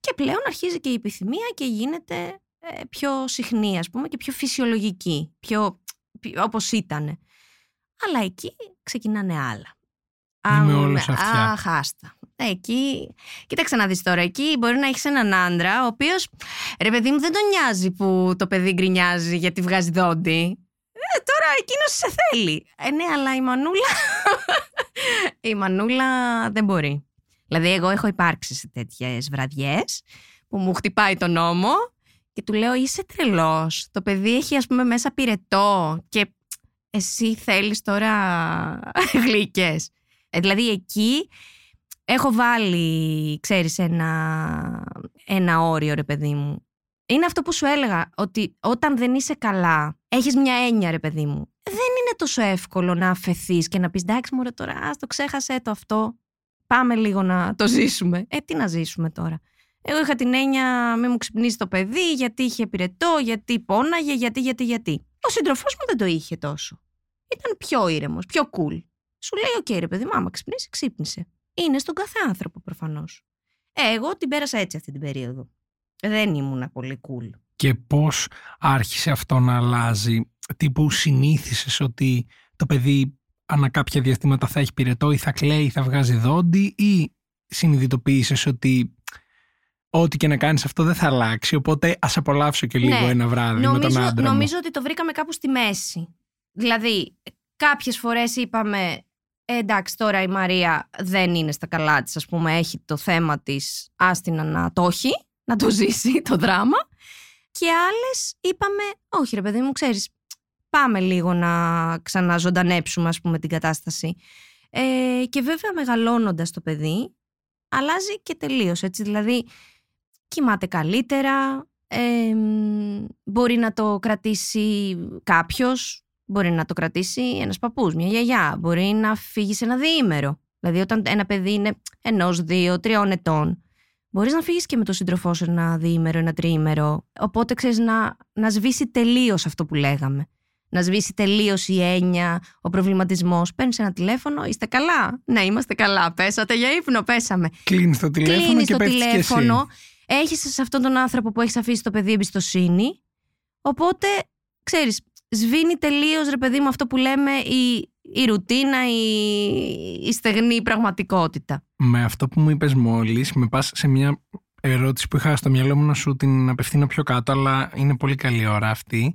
Και πλέον αρχίζει και η επιθυμία και γίνεται ε, πιο συχνή, ας πούμε, και πιο φυσιολογική, πιο, πιο, όπως ήτανε. Αλλά εκεί ξεκινάνε άλλα. Είμαι όλος αυτιά. Αχ, άστα. Εκεί, κοίταξε να δεις τώρα, εκεί μπορεί να έχεις έναν άντρα ο οποίος, ρε παιδί μου, δεν τον νοιάζει που το παιδί γκρινιάζει γιατί βγάζει δόντι. Ε, τώρα εκείνος σε θέλει. Ε, ναι, αλλά η μανούλα, η μανούλα δεν μπορεί. Δηλαδή εγώ έχω υπάρξει σε τέτοιες βραδιές που μου χτυπάει τον ώμο και του λέω είσαι τρελός, το παιδί έχει ας πούμε μέσα πυρετό και εσύ θέλεις τώρα γλυκές. Ε, δηλαδή εκεί έχω βάλει, ξέρεις, ένα, ένα όριο, ρε παιδί μου. Είναι αυτό που σου έλεγα, ότι όταν δεν είσαι καλά, έχεις μια έννοια, ρε παιδί μου. Δεν είναι τόσο εύκολο να αφαιθείς και να πεις, εντάξει μωρέ τώρα, ας το ξέχασε το αυτό, πάμε λίγο να το ζήσουμε. Ε, τι να ζήσουμε τώρα. Εγώ είχα την έννοια, μη μου ξυπνήσει το παιδί, γιατί είχε πυρετό, γιατί πόναγε, γιατί, γιατί, γιατί. Ο σύντροφός μου δεν το είχε τόσο. Ήταν πιο ήρεμος, πιο cool. Σου λέει, οκ, okay, ρε παιδί μου, άμα ξυπνήσει, ξύπνησε. Είναι στον κάθε άνθρωπο προφανώς. Ε, εγώ την πέρασα έτσι αυτή την περίοδο. Δεν ήμουνα πολύ cool. Και πώς άρχισε αυτό να αλλάζει, τύπου συνήθισες ότι το παιδί ανά κάποια διαστήματα θα έχει πυρετό ή θα κλαίει ή θα βγάζει δόντι, ή συνειδητοποίησες ότι ό,τι και να κάνεις αυτό δεν θα αλλάξει, οπότε ας απολαύσω και λίγο, ναι, ένα βράδυ, νομίζω, με τον άντρα μου. Νομίζω ότι το βρήκαμε κάπου στη μέση. Δηλαδή, κάποιες φορές είπαμε, Ε, εντάξει, τώρα η Μαρία δεν είναι στα καλά της, ας πούμε, έχει το θέμα της, άστινα να το έχει, να το ζήσει το δράμα. Και άλλες είπαμε, όχι ρε παιδί μου, ξέρεις, πάμε λίγο να ξαναζωντανέψουμε, ας πούμε, την κατάσταση. Ε, και βέβαια μεγαλώνοντας το παιδί, αλλάζει και τελείως, έτσι, δηλαδή κοιμάται καλύτερα, ε, μπορεί να το κρατήσει κάποιος. Μπορεί να το κρατήσει ένας παππούς, μια γιαγιά. Μπορεί να φύγει σε ένα διήμερο. Δηλαδή, όταν ένα παιδί είναι ενός, δύο, τριών ετών, μπορείς να φύγεις και με τον σύντροφό σου ένα διήμερο, ένα τριήμερο. Οπότε ξέρεις να, να σβήσει τελείως αυτό που λέγαμε. Να σβήσει τελείως η έννοια, ο προβληματισμός. Παίρνεις ένα τηλέφωνο, είστε καλά. Ναι, είμαστε καλά. Πέσατε για ύπνο, πέσαμε. Κλείνεις το τηλέφωνο. Κλείνεις το τηλέφωνο. Έχεις σε αυτόν τον άνθρωπο που έχεις αφήσει το παιδί εμπιστοσύνη. Οπότε ξέρεις. Σβήνει τελείως, ρε παιδί μου, αυτό που λέμε η, η ρουτίνα, η, η στεγνή πραγματικότητα. Με αυτό που μου είπες μόλις, με πας σε μια ερώτηση που είχα στο μυαλό μου να σου την απευθύνω πιο κάτω, αλλά είναι πολύ καλή ώρα αυτή.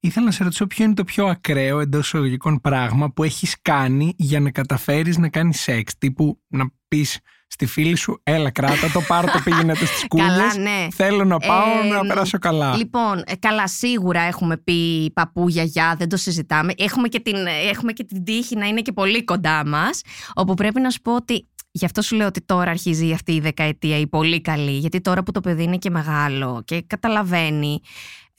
Ήθελα να σε ρωτήσω ποιο είναι το πιο ακραίο εντός εισαγωγικών πράγμα που έχεις κάνει για να καταφέρεις να κάνεις σεξ. Τύπου να πεις στη φίλη σου, έλα κράτα το, πάρ' το, πήγαινε στις κούλες, ναι. Θέλω να πάω ε, να περάσω καλά. Λοιπόν, καλά, σίγουρα έχουμε πει παππού, γιαγιά, δεν το συζητάμε. Έχουμε και την, έχουμε και την τύχη να είναι και πολύ κοντά μας, όπου πρέπει να σου πω ότι, γι' αυτό σου λέω ότι τώρα αρχίζει αυτή η δεκαετία η πολύ καλή, γιατί τώρα που το παιδί είναι και μεγάλο και καταλαβαίνει,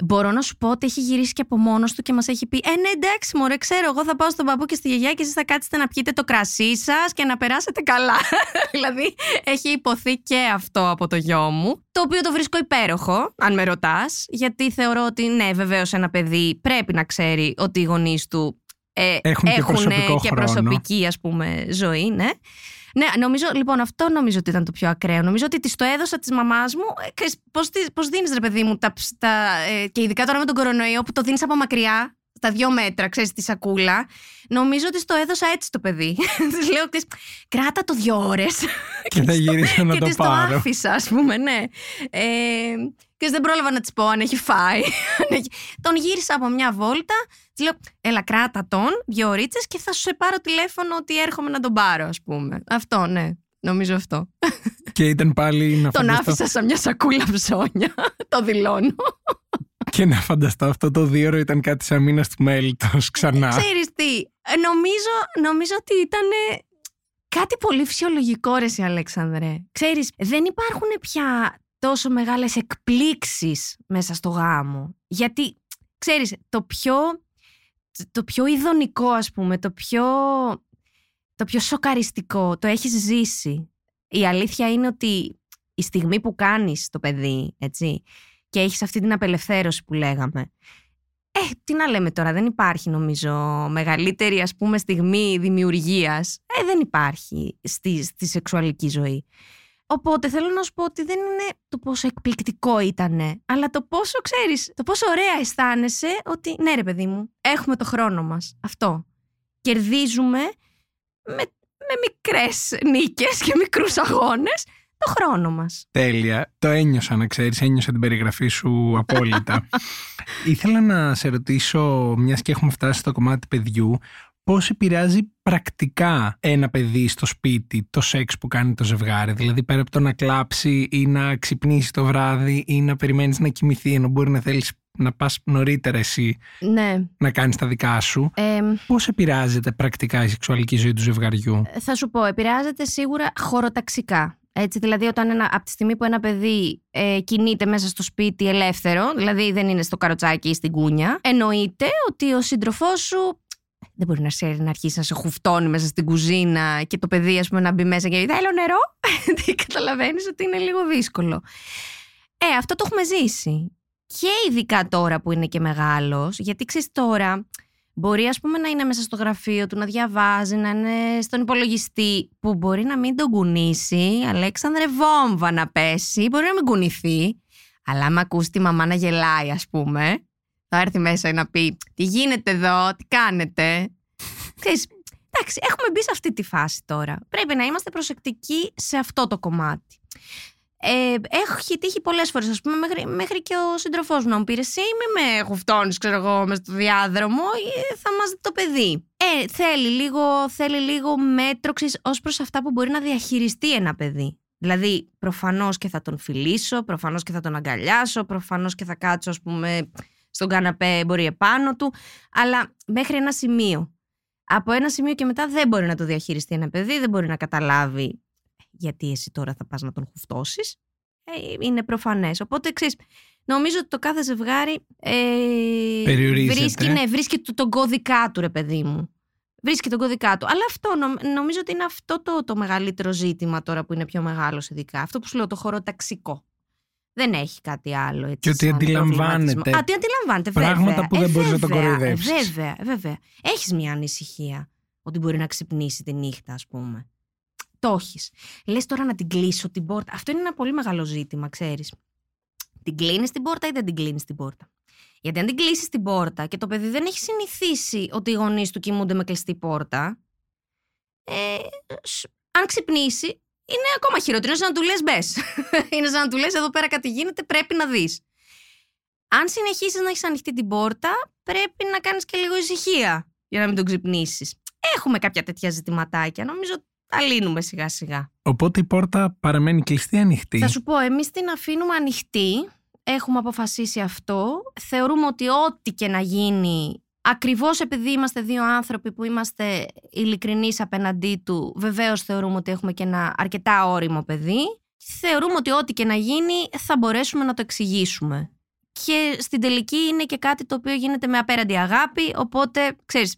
μπορώ να σου πω ότι έχει γυρίσει και από μόνος του και μας έχει πει, ε ναι εντάξει μωρέ, ξέρω εγώ θα πάω στον παππού και στη γιαγιά και εσείς θα κάτσετε να πιείτε το κρασί σας και να περάσετε καλά. Δηλαδή έχει υποθεί και αυτό από το γιο μου, το οποίο το βρίσκω υπέροχο αν με ρωτάς, γιατί θεωρώ ότι ναι, βεβαίως ένα παιδί πρέπει να ξέρει ότι οι γονείς του ε, έχουν, έχουν και, και προσωπική, ας πούμε, ζωή, ναι. Ναι, νομίζω, λοιπόν, αυτό νομίζω ότι ήταν το πιο ακραίο. Νομίζω ότι της το έδωσα της μαμάς μου. Πώς, πώς δίνεις, ρε παιδί μου, τα, τα, ε, και ειδικά τώρα με τον κορονοϊό που το δίνεις από μακριά, τα δύο μέτρα, ξέρεις, τη σακούλα. Νομίζω ότι το έδωσα έτσι το παιδί. Της λέω, κράτα το δύο ώρες. Και θα γυρίσω να το πάρω. Και της το άφησα, ας πούμε, ναι. Ε, και δεν πρόλαβα να της πω αν έχει φάει. Τον γύρισα από μια βόλτα, της λέω, έλα κράτα τον, δυο ορίτσες και θα σου σε πάρω τηλέφωνο ότι έρχομαι να τον πάρω, ας πούμε. Αυτό, ναι, νομίζω αυτό. Και ήταν πάλι να τον άφησα σαν μια σακούλα ψώνια, το δηλώνω. Και να φανταστώ αυτό το δύο ώρο ήταν κάτι σαν μήνας του μέλιτος ξανά. Ξέρεις τι, νομίζω, νομίζω ότι ήταν κάτι πολύ φυσιολογικό, ρε συ Αλέξανδρε. Ξέρεις, δεν υπάρχουν πια τόσο μεγάλες εκπλήξεις μέσα στο γάμο. Γιατί, ξέρεις, το πιο, το πιο ειδονικό, ας πούμε, το πιο, το πιο σοκαριστικό, το έχεις ζήσει. Η αλήθεια είναι ότι η στιγμή που κάνεις το παιδί, έτσι, και έχεις αυτή την απελευθέρωση που λέγαμε, Ε, τι να λέμε τώρα, δεν υπάρχει νομίζω μεγαλύτερη ας πούμε στιγμή δημιουργίας. Ε, δεν υπάρχει στη, στη σεξουαλική ζωή. Οπότε θέλω να σου πω ότι δεν είναι το πόσο εκπληκτικό ήτανε, αλλά το πόσο ξέρεις, το πόσο ωραία αισθάνεσαι ότι ναι ρε παιδί μου, έχουμε το χρόνο μας, αυτό. Κερδίζουμε με, με μικρές νίκες και μικρούς αγώνες το χρόνο μας. Τέλεια. Το ένιωσα να ξέρεις, ένιωσα την περιγραφή σου απόλυτα. Ήθελα να σε ρωτήσω, μιας και έχουμε φτάσει στο κομμάτι παιδιού, πώς επηρεάζει πρακτικά ένα παιδί στο σπίτι το σεξ που κάνει το ζευγάρι? Δηλαδή πέρα από το να κλάψει ή να ξυπνήσει το βράδυ ή να περιμένεις να κοιμηθεί, ενώ μπορεί να θέλεις να πας νωρίτερα εσύ, ναι, να κάνεις τα δικά σου. Ε, Πώς επηρεάζεται πρακτικά η σεξουαλική ζωή του ζευγαριού? Θα σου πω, επηρεάζεται σίγουρα χωροταξικά. Έτσι, δηλαδή όταν ένα, από τη στιγμή που ένα παιδί ε, κινείται μέσα στο σπίτι ελεύθερο, δηλαδή δεν είναι στο καροτσάκι ή στην κούνια, εννοείται ότι ο σύντροφός σου δεν μπορεί να, σε, να αρχίσει να σε χουφτώνει μέσα στην κουζίνα και το παιδί ας πούμε να μπει μέσα και λέει «Θέλω νερό». Καταλαβαίνεις ότι είναι λίγο δύσκολο. Ε, αυτό το έχουμε ζήσει. Και ειδικά τώρα που είναι και μεγάλος, γιατί ξέρεις τώρα μπορεί ας πούμε να είναι μέσα στο γραφείο του, να διαβάζει, να είναι στον υπολογιστή, που μπορεί να μην τον κουνήσει, Αλέξανδρε βόμβα να πέσει, μπορεί να μην κουνηθεί, αλλά άμα ακούσει τη μαμά να γελάει ας πούμε, θα έρθει μέσα να πει «Τι γίνεται εδώ, τι κάνετε?» Ξέρεις, εντάξει, έχουμε μπει σε αυτή τη φάση τώρα. Πρέπει να είμαστε προσεκτικοί σε αυτό το κομμάτι. Ε, έχει τύχει πολλές φορές, ας πούμε, μέχρι, μέχρι και ο σύντροφός μου να μου πήρε «Εσύ μη με χουφτώνεις, ξέρω εγώ, μες στο διάδρομο, ή θα μας δει το παιδί». Ε, θέλει λίγο, θέλει λίγο μέτρο, ξέρεις, ως προς αυτά που μπορεί να διαχειριστεί ένα παιδί. Δηλαδή, προφανώς και θα τον φιλήσω, προφανώς και θα τον αγκαλιάσω, προφανώς και θα κάτσω, ας πούμε, στον καναπέ, μπορεί επάνω του, αλλά μέχρι ένα σημείο. Από ένα σημείο και μετά δεν μπορεί να το διαχειριστεί ένα παιδί, δεν μπορεί να καταλάβει γιατί εσύ τώρα θα πας να τον χουφτώσεις. Ε, είναι προφανές. Οπότε, ξέρεις, νομίζω ότι το κάθε ζευγάρι ε, βρίσκει, ναι, βρίσκει το, τον κώδικά του, ρε παιδί μου. Βρίσκει τον κώδικά του. Αλλά αυτό, νομ, νομίζω ότι είναι αυτό το, το μεγαλύτερο ζήτημα τώρα που είναι πιο μεγάλο ειδικά. Αυτό που σου λέω, το χωροταξικό. Δεν έχει κάτι άλλο. Έτσι, και ότι αντιλαμβάνεται. Α, τι αντιλαμβάνεται, βέβαια. Πράγματα που ε, δεν ε, μπορείς να τον κοροϊδεύσεις. Βέβαια, βέβαια. Έχεις μια ανησυχία ότι μπορεί να ξυπνήσει τη νύχτα, ας πούμε. Το έχεις. Λες τώρα να την κλείσω την πόρτα. Αυτό είναι ένα πολύ μεγάλο ζήτημα, ξέρεις. Την κλείνεις την πόρτα ή δεν την κλείνεις την πόρτα? Γιατί αν την κλείσεις την πόρτα και το παιδί δεν έχει συνηθίσει ότι οι γονείς του κοιμούνται με κλειστή πόρτα, ε, αν ξυπνήσει, είναι ακόμα χειρότερο. Είναι σαν να του λες μπες. Είναι σαν να του λες εδώ πέρα κάτι γίνεται, πρέπει να δεις. Αν συνεχίσεις να έχεις ανοιχτή την πόρτα, πρέπει να κάνεις και λίγο ησυχία για να μην τον ξυπνήσεις. Έχουμε κάποια τέτοια ζητηματάκια. Νομίζω ότι τα λύνουμε σιγά σιγά. Οπότε η πόρτα παραμένει κλειστή ή ανοιχτή? Θα σου πω, εμείς την αφήνουμε ανοιχτή. Έχουμε αποφασίσει αυτό. Θεωρούμε ότι ό,τι και να γίνει, ακριβώς επειδή είμαστε δύο άνθρωποι που είμαστε ειλικρινείς απέναντί του, βεβαίως θεωρούμε ότι έχουμε και ένα αρκετά ώριμο παιδί. Θεωρούμε ότι ό,τι και να γίνει θα μπορέσουμε να το εξηγήσουμε. Και στην τελική είναι και κάτι το οποίο γίνεται με απέραντη αγάπη. Οπότε, ξέρεις,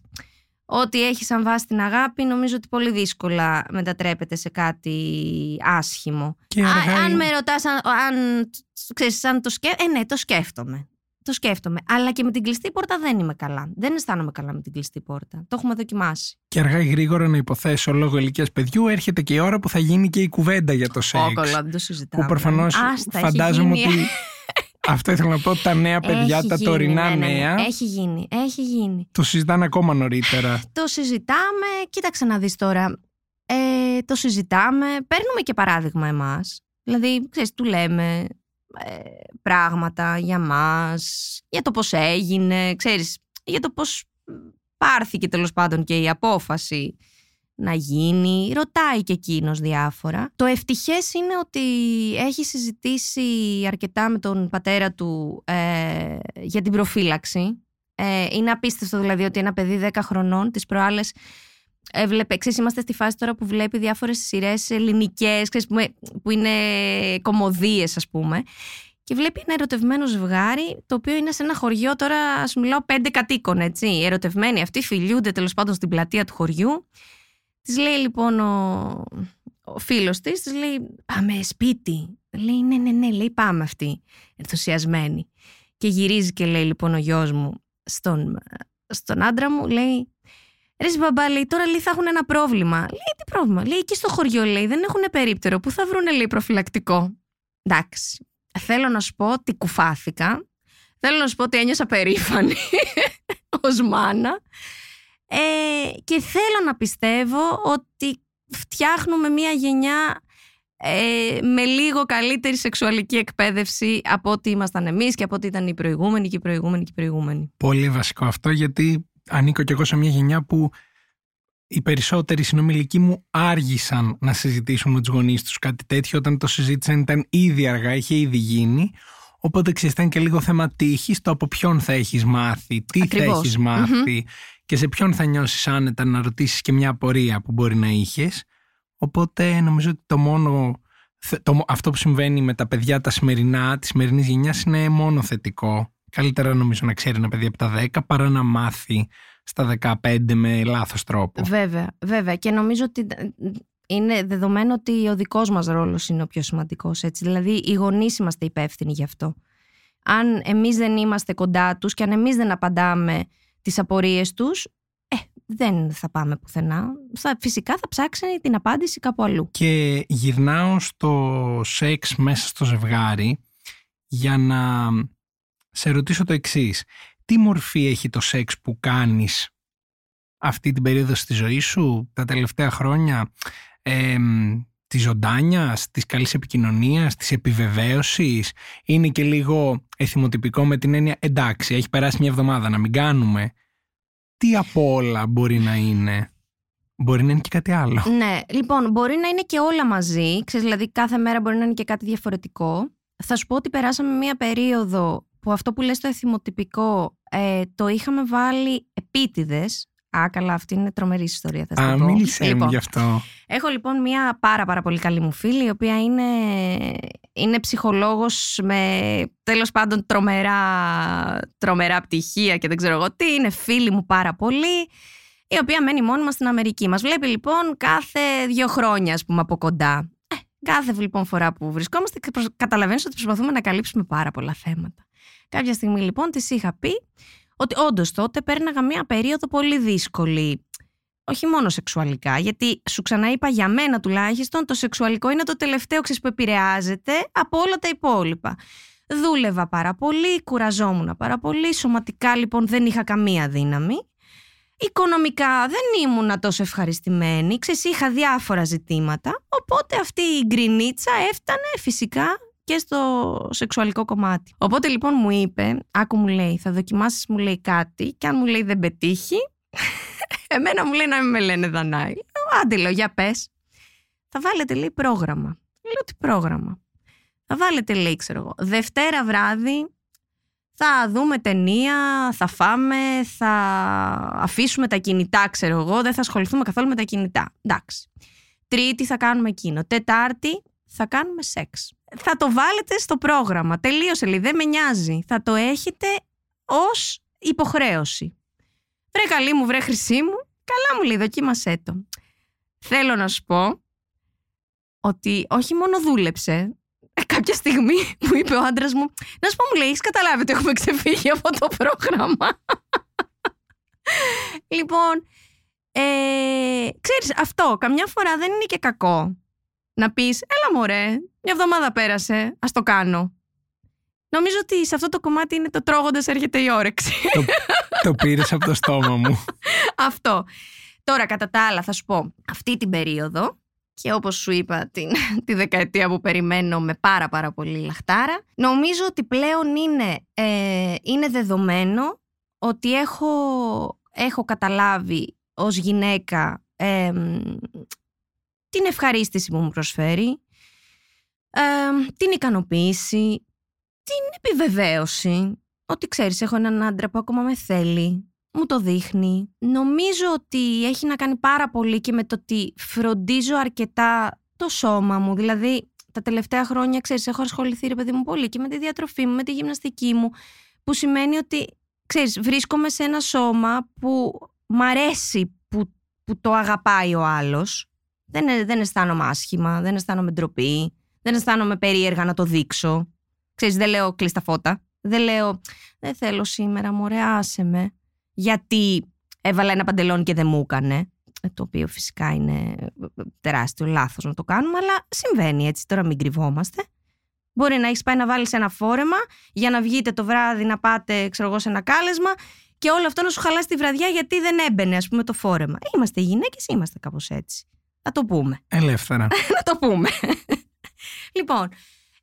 ό,τι έχει σαν βάση την αγάπη νομίζω ότι πολύ δύσκολα μετατρέπεται σε κάτι άσχημο. Και αργά... Α, αν με ρωτάς αν, αν, ξέρεις, αν το, σκέ... ε, ναι, το σκέφτομαι. Το σκέφτομαι. Αλλά και με την κλειστή πόρτα δεν είμαι καλά. Δεν αισθάνομαι καλά με την κλειστή πόρτα. Το έχουμε δοκιμάσει. Και αργά ή γρήγορα, να υποθέσω, λόγω ηλικίας παιδιού, έρχεται και η ώρα που θα γίνει και η κουβέντα για το σεξ. Όκολα, δεν το συζητάμε. Που προφανώς Άστα, φαντάζομαι ότι. Αυτό ήθελα να πω. Τα νέα παιδιά, έχει τα γίνει, τωρινά ναι, ναι, ναι. νέα. Έχει γίνει. Έχει γίνει. Το συζητάνε ακόμα νωρίτερα. Το συζητάμε. Κοίταξε να δεις τώρα. Ε, το συζητάμε. Παίρνουμε και παράδειγμα εμάς. Δηλαδή, ξέρεις, του λέμε πράγματα για μας, για το πώς έγινε, ξέρεις, για το πώς πάρθηκε τέλος πάντων και η απόφαση να γίνει. Ρωτάει και εκείνος διάφορα. Το ευτυχές είναι ότι έχει συζητήσει αρκετά με τον πατέρα του ε, για την προφύλαξη. Ε, είναι απίστευτο δηλαδή ότι ένα παιδί δέκα χρονών τις προάλλες έβλεπε, ξέρεις, είμαστε στη φάση τώρα που βλέπει διάφορες σειρές ελληνικές, ξέρεις, που είναι κωμωδίες, ας πούμε. Και βλέπει ένα ερωτευμένο ζευγάρι, το οποίο είναι σε ένα χωριό τώρα, ας μιλάω, πέντε κατοίκων, έτσι. Οι ερωτευμένοι αυτοί φιλιούνται τέλος πάντων στην πλατεία του χωριού. Της λέει λοιπόν ο, ο φίλος της, της λέει «Πάμε σπίτι». Λέει «Ναι, ναι, ναι», λέει «Πάμε» αυτή, ενθουσιασμένη. Και γυρίζει και λέει λοιπόν ο γιος μου στον, στον άντρα μου, λέει, ρε μπαμπά, λέει, τώρα λέει, θα έχουν ένα πρόβλημα. Λέει, τι πρόβλημα? Λέει, εκεί στο χωριό, λέει, δεν έχουν περίπτερο, που θα βρούνε, λέει, προφυλακτικό. Εντάξει, θέλω να σου πω ότι κουφάθηκα. Θέλω να σου πω ότι ένιωσα περήφανη ως μάνα. Ε, και θέλω να πιστεύω ότι φτιάχνουμε μια γενιά ε, με λίγο καλύτερη σεξουαλική εκπαίδευση από ό,τι ήμασταν εμείς και από ό,τι ήταν οι προηγούμενοι και οι προηγούμενοι και οι προηγούμενοι. Πολύ βασικό αυτό, γιατί ανήκω και εγώ σε μια γενιά που οι περισσότεροι συνομιλικοί μου άργησαν να συζητήσουν με τους γονείς τους κάτι τέτοιο. Όταν το συζήτησαν ήταν ήδη αργά, είχε ήδη γίνει. Οπότε ξεστάνει και λίγο θέμα τύχης, το από ποιον θα έχεις μάθει, τι Ακριβώς. θα έχεις μάθει mm-hmm. και σε ποιον θα νιώσεις άνετα να ρωτήσεις και μια απορία που μπορεί να είχες. Οπότε νομίζω ότι το μόνο, το, αυτό που συμβαίνει με τα παιδιά τα σημερινά, της σημερινής γενιάς είναι μόνο θετικό. Καλύτερα νομίζω να ξέρει ένα παιδί από τα δέκα παρά να μάθει στα δεκαπέντε με λάθος τρόπο. Βέβαια, βέβαια. Και νομίζω ότι... είναι δεδομένο ότι ο δικός μας ρόλος είναι ο πιο σημαντικός, έτσι. Δηλαδή οι γονείς είμαστε υπεύθυνοι γι' αυτό. Αν εμείς δεν είμαστε κοντά τους και αν εμείς δεν απαντάμε τις απορίες τους, ε, δεν θα πάμε πουθενά. Θα, φυσικά θα ψάξουν την απάντηση κάπου αλλού. Και γυρνάω στο σεξ μέσα στο ζευγάρι για να σε ρωτήσω το εξής. Τι μορφή έχει το σεξ που κάνεις αυτή την περίοδο στη ζωή σου, τα τελευταία χρόνια? Ε, της ζωντάνιας, της καλής επικοινωνίας, της επιβεβαίωσης? Είναι και λίγο εθιμοτυπικό με την έννοια, εντάξει, έχει περάσει μια εβδομάδα, να μην κάνουμε? Τι από όλα μπορεί να είναι? Μπορεί να είναι και κάτι άλλο. Ναι, λοιπόν, μπορεί να είναι και όλα μαζί. Ξέρεις, δηλαδή κάθε μέρα μπορεί να είναι και κάτι διαφορετικό. Θα σου πω ότι περάσαμε μια περίοδο που αυτό που λες το εθιμοτυπικό ε, το είχαμε βάλει επίτηδες. Α, καλά, αυτή είναι τρομερή ιστορία, θα σας πω. Α, μίλησέ λοιπόν, μου γι' αυτό. Έχω λοιπόν μια πάρα πάρα πολύ καλή μου φίλη, η οποία είναι, είναι ψυχολόγος με τέλος πάντων τρομερά, τρομερά πτυχία και δεν ξέρω εγώ τι. Είναι φίλη μου πάρα πολύ, η οποία μένει μόνιμα στην Αμερική. Μας βλέπει λοιπόν κάθε δύο χρόνια, ας πούμε, από κοντά. Ε, κάθε λοιπόν φορά που βρισκόμαστε, καταλαβαίνεις ότι προσπαθούμε να καλύψουμε πάρα πολλά θέματα. Κάποια στιγμή λοιπόν της είχα πει ότι όντως τότε πέρναγα μια περίοδο πολύ δύσκολη, όχι μόνο σεξουαλικά, γιατί σου ξαναείπα, για μένα τουλάχιστον το σεξουαλικό είναι το τελευταίο, ξέρεις, που επηρεάζεται από όλα τα υπόλοιπα. Δούλευα πάρα πολύ, κουραζόμουν πάρα πολύ, σωματικά λοιπόν δεν είχα καμία δύναμη, οικονομικά δεν ήμουνα τόσο ευχαριστημένη, ξέρεις, είχα διάφορα ζητήματα, οπότε αυτή η γκρινίτσα έφτανε φυσικά και στο σεξουαλικό κομμάτι. Οπότε λοιπόν μου είπε, άκου, μου λέει, θα δοκιμάσεις, μου λέει, κάτι, και αν, μου λέει, δεν πετύχει, εμένα, μου λέει, να μην με λένε Δανάη. Άντε, λέω, για πες. Θα βάλετε, λέει, πρόγραμμα. Λέω, τι πρόγραμμα? Θα βάλετε, λέει, ξέρω εγώ, Δευτέρα βράδυ θα δούμε ταινία, θα φάμε, θα αφήσουμε τα κινητά, ξέρω εγώ, δεν θα ασχοληθούμε καθόλου με τα κινητά. Εντάξει. Τρίτη θα κάνουμε εκείνο. Τετάρτη θα κάνουμε σεξ. Θα το βάλετε στο πρόγραμμα. Τελείωσε, λέει, δεν με νοιάζει. Θα το έχετε ως υποχρέωση. Βρε καλή μου, βρε χρυσή μου. Καλά, μου λέει, δοκίμασέ το. Θέλω να σου πω ότι όχι μόνο δούλεψε. Κάποια στιγμή μου είπε ο άντρας μου, να σου πω, μου λέει, έχεις καταλάβει ότι έχουμε ξεφύγει από το πρόγραμμα? Λοιπόν, ε, ξέρεις, αυτό καμιά φορά δεν είναι και κακό. Να πεις, έλα μωρέ, μια εβδομάδα πέρασε, ας το κάνω. Νομίζω ότι σε αυτό το κομμάτι είναι το τρώγοντας έρχεται η όρεξη. Το, το πήρες από το στόμα μου. Αυτό. Τώρα, κατά τα άλλα, θα σου πω, αυτή την περίοδο, και όπως σου είπα, την, τη δεκαετία που περιμένω με πάρα πάρα πολύ λαχτάρα, νομίζω ότι πλέον είναι, ε, είναι δεδομένο ότι έχω, έχω καταλάβει ως γυναίκα... Ε, την ευχαρίστηση που μου προσφέρει, ε, την ικανοποίηση, την επιβεβαίωση, ότι ξέρεις, έχω έναν άντρα που ακόμα με θέλει, μου το δείχνει. Νομίζω ότι έχει να κάνει πάρα πολύ και με το ότι φροντίζω αρκετά το σώμα μου. Δηλαδή τα τελευταία χρόνια, ξέρεις, έχω ασχοληθεί, ρε παιδί μου, πολύ και με τη διατροφή μου, με τη γυμναστική μου, που σημαίνει ότι, ξέρεις, βρίσκομαι σε ένα σώμα που μ' αρέσει, που, που το αγαπάει ο άλλος. Δεν, δεν αισθάνομαι άσχημα, δεν αισθάνομαι ντροπή, δεν αισθάνομαι περίεργα να το δείξω. Ξέρεις, δεν λέω κλειστά φώτα. Δεν λέω, δεν θέλω σήμερα, μωρέ, άσε με. Γιατί έβαλα ένα παντελόνι και δεν μου έκανε. Το οποίο φυσικά είναι τεράστιο λάθος να το κάνουμε, αλλά συμβαίνει έτσι, τώρα μην κρυβόμαστε. Μπορεί να έχεις πάει να βάλεις ένα φόρεμα για να βγείτε το βράδυ, να πάτε, ξέρω εγώ, σε ένα κάλεσμα και όλο αυτό να σου χαλάσει τη βραδιά γιατί δεν έμπαινε, ας πούμε, το φόρεμα. Είμαστε γυναίκες, είμαστε κάπως έτσι. Να το πούμε. Ελεύθερα. Να το πούμε. Λοιπόν,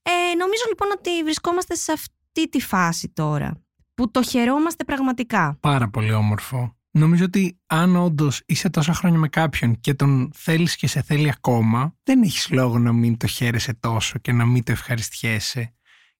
ε, νομίζω λοιπόν ότι βρισκόμαστε σε αυτή τη φάση τώρα που το χαιρόμαστε πραγματικά. Πάρα πολύ όμορφο. Νομίζω ότι αν όντως είσαι τόσα χρόνια με κάποιον και τον θέλεις και σε θέλει ακόμα, δεν έχεις λόγο να μην το χαίρεσαι τόσο και να μην το ευχαριστιέσαι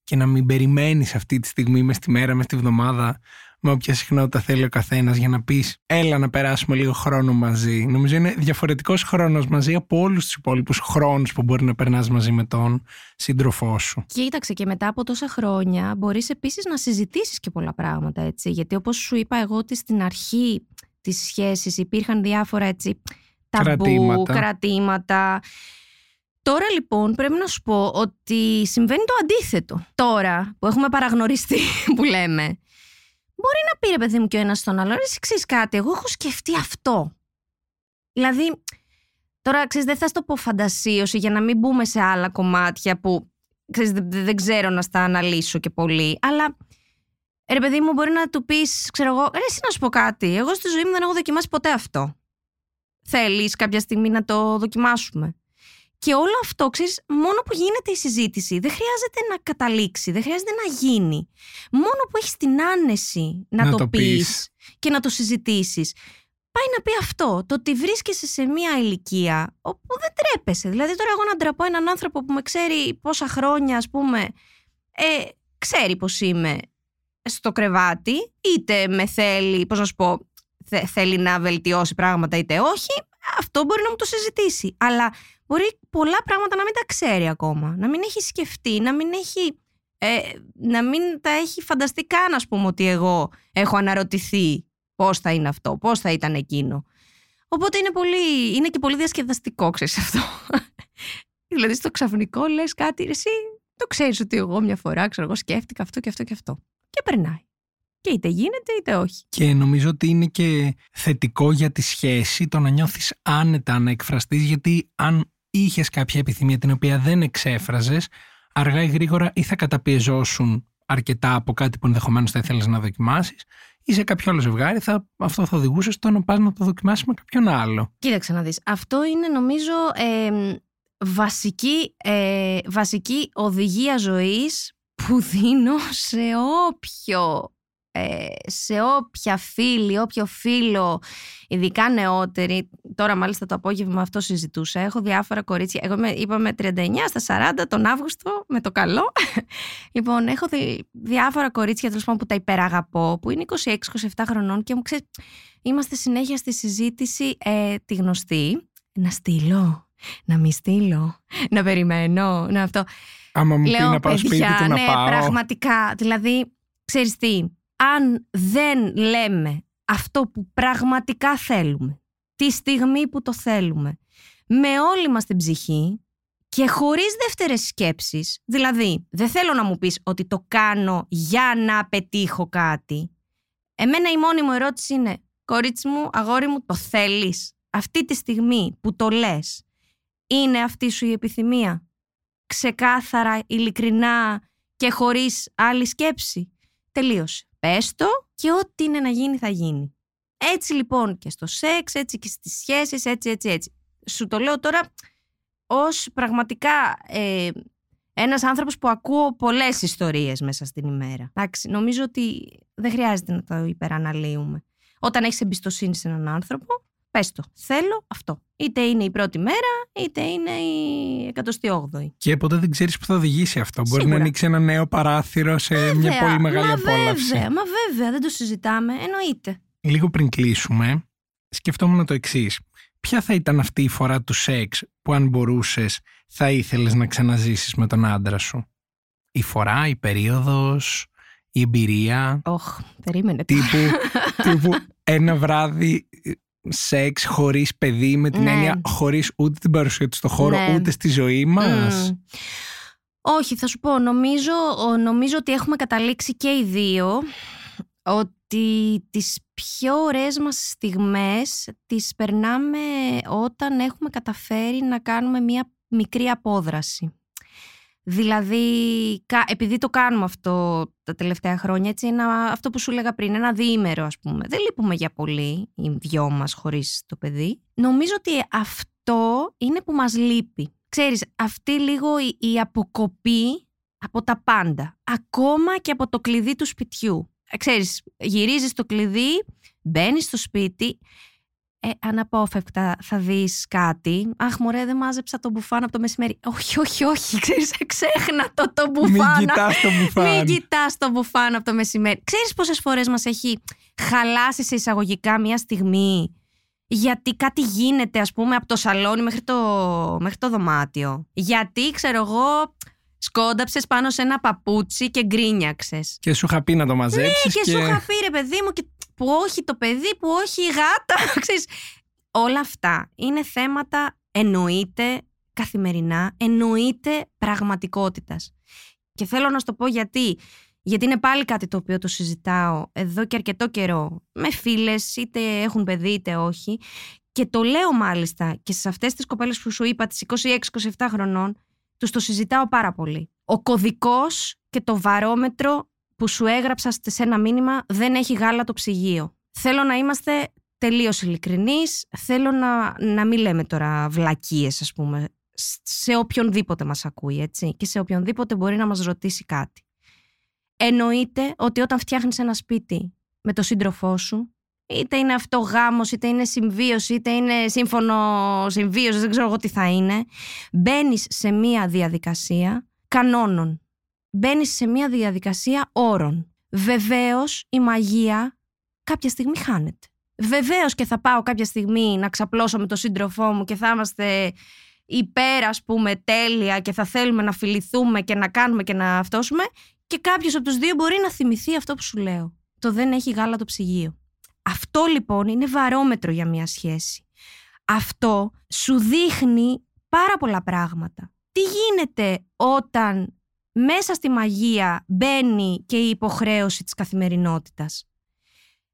και να μην περιμένεις αυτή τη στιγμή, μες τη μέρα, μες τη βδομάδα, με όποια συχνότητα θέλει ο καθένας, για να πεις έλα να περάσουμε λίγο χρόνο μαζί. Νομίζω είναι διαφορετικός χρόνος μαζί από όλους τους υπόλοιπους χρόνους που μπορεί να περνάς μαζί με τον σύντροφό σου. Κοίταξε, και μετά από τόσα χρόνια μπορείς επίσης να συζητήσεις και πολλά πράγματα, έτσι. Γιατί όπως σου είπα εγώ ότι στην αρχή της σχέσης υπήρχαν διάφορα έτσι ταμπού, κρατήματα. κρατήματα. Τώρα λοιπόν πρέπει να σου πω ότι συμβαίνει το αντίθετο. Τώρα που έχουμε παραγνωριστεί, που λέμε, μπορεί να πει, ρε παιδί μου, και ο ένας στον άλλο, εσύ ξέρεις κάτι, εγώ έχω σκεφτεί αυτό. Δηλαδή, τώρα ξέρεις, δεν θα στο πω φαντασίωση για να μην μπούμε σε άλλα κομμάτια που ξέρεις, δεν ξέρω να στα αναλύσω και πολύ. Αλλά, ρε παιδί μου, μπορεί να του πεις, ξέρω εγώ, ρε, εσύ να σου πω κάτι. Εγώ στη ζωή μου δεν έχω δοκιμάσει ποτέ αυτό. Θέλεις κάποια στιγμή να το δοκιμάσουμε? Και όλο αυτό, ξέρεις, μόνο που γίνεται η συζήτηση, δεν χρειάζεται να καταλήξει, δεν χρειάζεται να γίνει. Μόνο που έχεις την άνεση να, να το, το πεις, πεις και να το συζητήσεις. Πάει να πει αυτό, το ότι βρίσκεσαι σε μια ηλικία όπου δεν τρέπεσαι. Δηλαδή τώρα εγώ να ντραπώ έναν άνθρωπο που με ξέρει πόσα χρόνια, ας πούμε, ε, ξέρει πως είμαι στο κρεβάτι, είτε με θέλει, πώς να σου πω, θε, θέλει να βελτιώσει πράγματα είτε όχι. Αυτό μπορεί να μου το συζητήσει, αλλά μπορεί πολλά πράγματα να μην τα ξέρει ακόμα, να μην έχει σκεφτεί, να μην, έχει, ε, να μην τα έχει φανταστεί καν, ας πούμε, ότι εγώ έχω αναρωτηθεί πώς θα είναι αυτό, πώς θα ήταν εκείνο. Οπότε είναι, πολύ, είναι και πολύ διασκεδαστικό, ξέρεις αυτό. Δηλαδή στο ξαφνικό λες κάτι, εσύ το ξέρεις ότι εγώ μια φορά, ξέρω, εγώ σκέφτηκα αυτό και αυτό και αυτό και περνάει. Και είτε γίνεται είτε όχι. Και νομίζω ότι είναι και θετικό για τη σχέση το να νιώθεις άνετα να εκφραστείς, γιατί αν είχες κάποια επιθυμία την οποία δεν εξέφραζες, αργά ή γρήγορα ή θα καταπιεζόσουν αρκετά από κάτι που ενδεχομένως θα ήθελες να δοκιμάσεις, ή σε κάποιο άλλο ζευγάρι θα, αυτό θα οδηγούσε στο να πας να το δοκιμάσεις με κάποιον άλλο. Κοίταξε να δεις. Αυτό είναι νομίζω ε, βασική, ε, βασική οδηγία ζωής που δίνω σε όποιο. Σε όποια φίλη, όποιο φίλο, ειδικά νεότεροι. Τώρα μάλιστα το απόγευμα αυτό συζητούσα. Έχω διάφορα κορίτσια. Εγώ είπαμε τριάντα εννιά στα σαράντα τον Αύγουστο, με το καλό. Λοιπόν, έχω δι... διάφορα κορίτσια τέλος πάντων που τα υπεραγαπώ, που είναι είκοσι έξι είκοσι επτά χρονών και μου ξέρει, είμαστε συνέχεια στη συζήτηση ε, τη γνωστή. Να στείλω, να μη στείλω, να περιμένω, να αυτό. Άμα μου λέω, πει να πάω παιδιά, σπίτι του, ναι, να πάω. Πραγματικά. Δηλαδή, ξέρεις τι. Αν δεν λέμε αυτό που πραγματικά θέλουμε, τη στιγμή που το θέλουμε, με όλη μας την ψυχή και χωρίς δεύτερες σκέψεις, δηλαδή δεν θέλω να μου πεις ότι το κάνω για να πετύχω κάτι. Εμένα η μόνη μου ερώτηση είναι, κορίτσι μου, αγόρι μου, το θέλεις? Αυτή τη στιγμή που το λες, είναι αυτή σου η επιθυμία? Ξεκάθαρα, ειλικρινά και χωρίς άλλη σκέψη. Τελείωσε. Πες το και ό,τι είναι να γίνει θα γίνει. Έτσι λοιπόν και στο σεξ, έτσι και στις σχέσεις, έτσι έτσι έτσι. Σου το λέω τώρα ως πραγματικά ε, ένας άνθρωπος που ακούω πολλές ιστορίες μέσα στην ημέρα. Εντάξει, νομίζω ότι δεν χρειάζεται να το υπεραναλύουμε. Όταν έχεις εμπιστοσύνη σε έναν άνθρωπο, πες το, θέλω αυτό. Είτε είναι η πρώτη μέρα, είτε είναι η εκατοστή όγδοη. Και ποτέ δεν ξέρεις που θα οδηγήσει αυτό. Σίγουρα. Μπορεί να ανοίξει ένα νέο παράθυρο σε βέβαια, μια πολύ μεγάλη μα απόλαυση. Βέβαια, μα βέβαια, δεν το συζητάμε, εννοείται. Λίγο πριν κλείσουμε, σκεφτόμουν το εξής. Ποια θα ήταν αυτή η φορά του σεξ που αν μπορούσες θα ήθελες να ξαναζήσεις με τον άντρα σου? Η φορά, η περίοδος, η εμπειρία? Οχ, περίμενε. Τύπου, τύπου ένα βράδυ... Σεξ χωρίς παιδί, με την ναι. έννοια χωρίς ούτε την παρουσία του στο χώρο, ναι. ούτε στη ζωή μας. Mm. Όχι, θα σου πω, νομίζω, νομίζω ότι έχουμε καταλήξει και οι δύο ότι τις πιο ωραίες μας στιγμές τις περνάμε όταν έχουμε καταφέρει να κάνουμε μία μικρή απόδραση. Δηλαδή, επειδή το κάνουμε αυτό τα τελευταία χρόνια, έτσι, ένα, αυτό που σου έλεγα πριν, ένα διήμερο ας πούμε, δεν λείπουμε για πολύ οι δυο μας χωρίς το παιδί. Νομίζω ότι αυτό είναι που μας λείπει. Ξέρεις, αυτή λίγο η, η αποκοπή από τα πάντα, ακόμα και από το κλειδί του σπιτιού. Ξέρεις, γυρίζεις το κλειδί, μπαίνεις στο σπίτι, ε, αναπόφευκτα θα δεις κάτι. Αχ μωρέ, δεν μάζεψα το μπουφάν από το μεσημέρι. Όχι, όχι, όχι, ξέρεις, ξέχνα το, το μπουφάν. Μην κοιτάς το μπουφάν. Μην κοιτάς το μπουφάν από το μεσημέρι. Ξέρεις πόσες φορές μας έχει χαλάσει σε εισαγωγικά μια στιγμή, γιατί κάτι γίνεται ας πούμε από το σαλόνι μέχρι το, μέχρι το δωμάτιο. Γιατί ξέρω εγώ σκόνταψες πάνω σε ένα παπούτσι και γκρίνιαξες. Και σου είχα πει να το μαζέψεις. Ναι, και, και... σου είχα πει ρε παιδί μου, και... που όχι το παιδί, που όχι η γάτα. Ξέρεις, όλα αυτά είναι θέματα εννοείται καθημερινά, εννοείται πραγματικότητας. Και θέλω να σου το πω γιατί. Γιατί είναι πάλι κάτι το οποίο το συζητάω εδώ και αρκετό καιρό με φίλες, είτε έχουν παιδί είτε όχι. Και το λέω μάλιστα και σε αυτές τις κοπέλες που σου είπα, τις είκοσι έξι είκοσι επτά χρονών, τους το συζητάω πάρα πολύ. Ο κωδικός και το βαρόμετρο που σου έγραψα σε ένα μήνυμα δεν έχει γάλα το ψυγείο. Θέλω να είμαστε τελείως ειλικρινείς, θέλω να, να μην λέμε τώρα βλακίες ας πούμε, σε οποιονδήποτε μας ακούει έτσι, και σε οποιονδήποτε μπορεί να μας ρωτήσει κάτι. Εννοείται ότι όταν φτιάχνεις ένα σπίτι με τον σύντροφό σου, είτε είναι αυτό γάμος, είτε είναι συμβίωση, είτε είναι σύμφωνο συμβίωση, δεν ξέρω εγώ τι θα είναι, μπαίνεις σε μία διαδικασία κανόνων. Μπαίνεις σε μία διαδικασία όρων. Βεβαίως η μαγεία κάποια στιγμή χάνεται. Βεβαίως και θα πάω κάποια στιγμή να ξαπλώσω με τον σύντροφό μου και θα είμαστε υπέρα, ας πούμε, τέλεια και θα θέλουμε να φιληθούμε και να κάνουμε και να αυτόσουμε. Και κάποιος από τους δύο μπορεί να θυμηθεί αυτό που σου λέω. Το δεν έχει γάλα το ψυγείο. Αυτό λοιπόν είναι βαρόμετρο για μια σχέση. Αυτό σου δείχνει πάρα πολλά πράγματα. Τι γίνεται όταν μέσα στη μαγεία μπαίνει και η υποχρέωση της καθημερινότητας?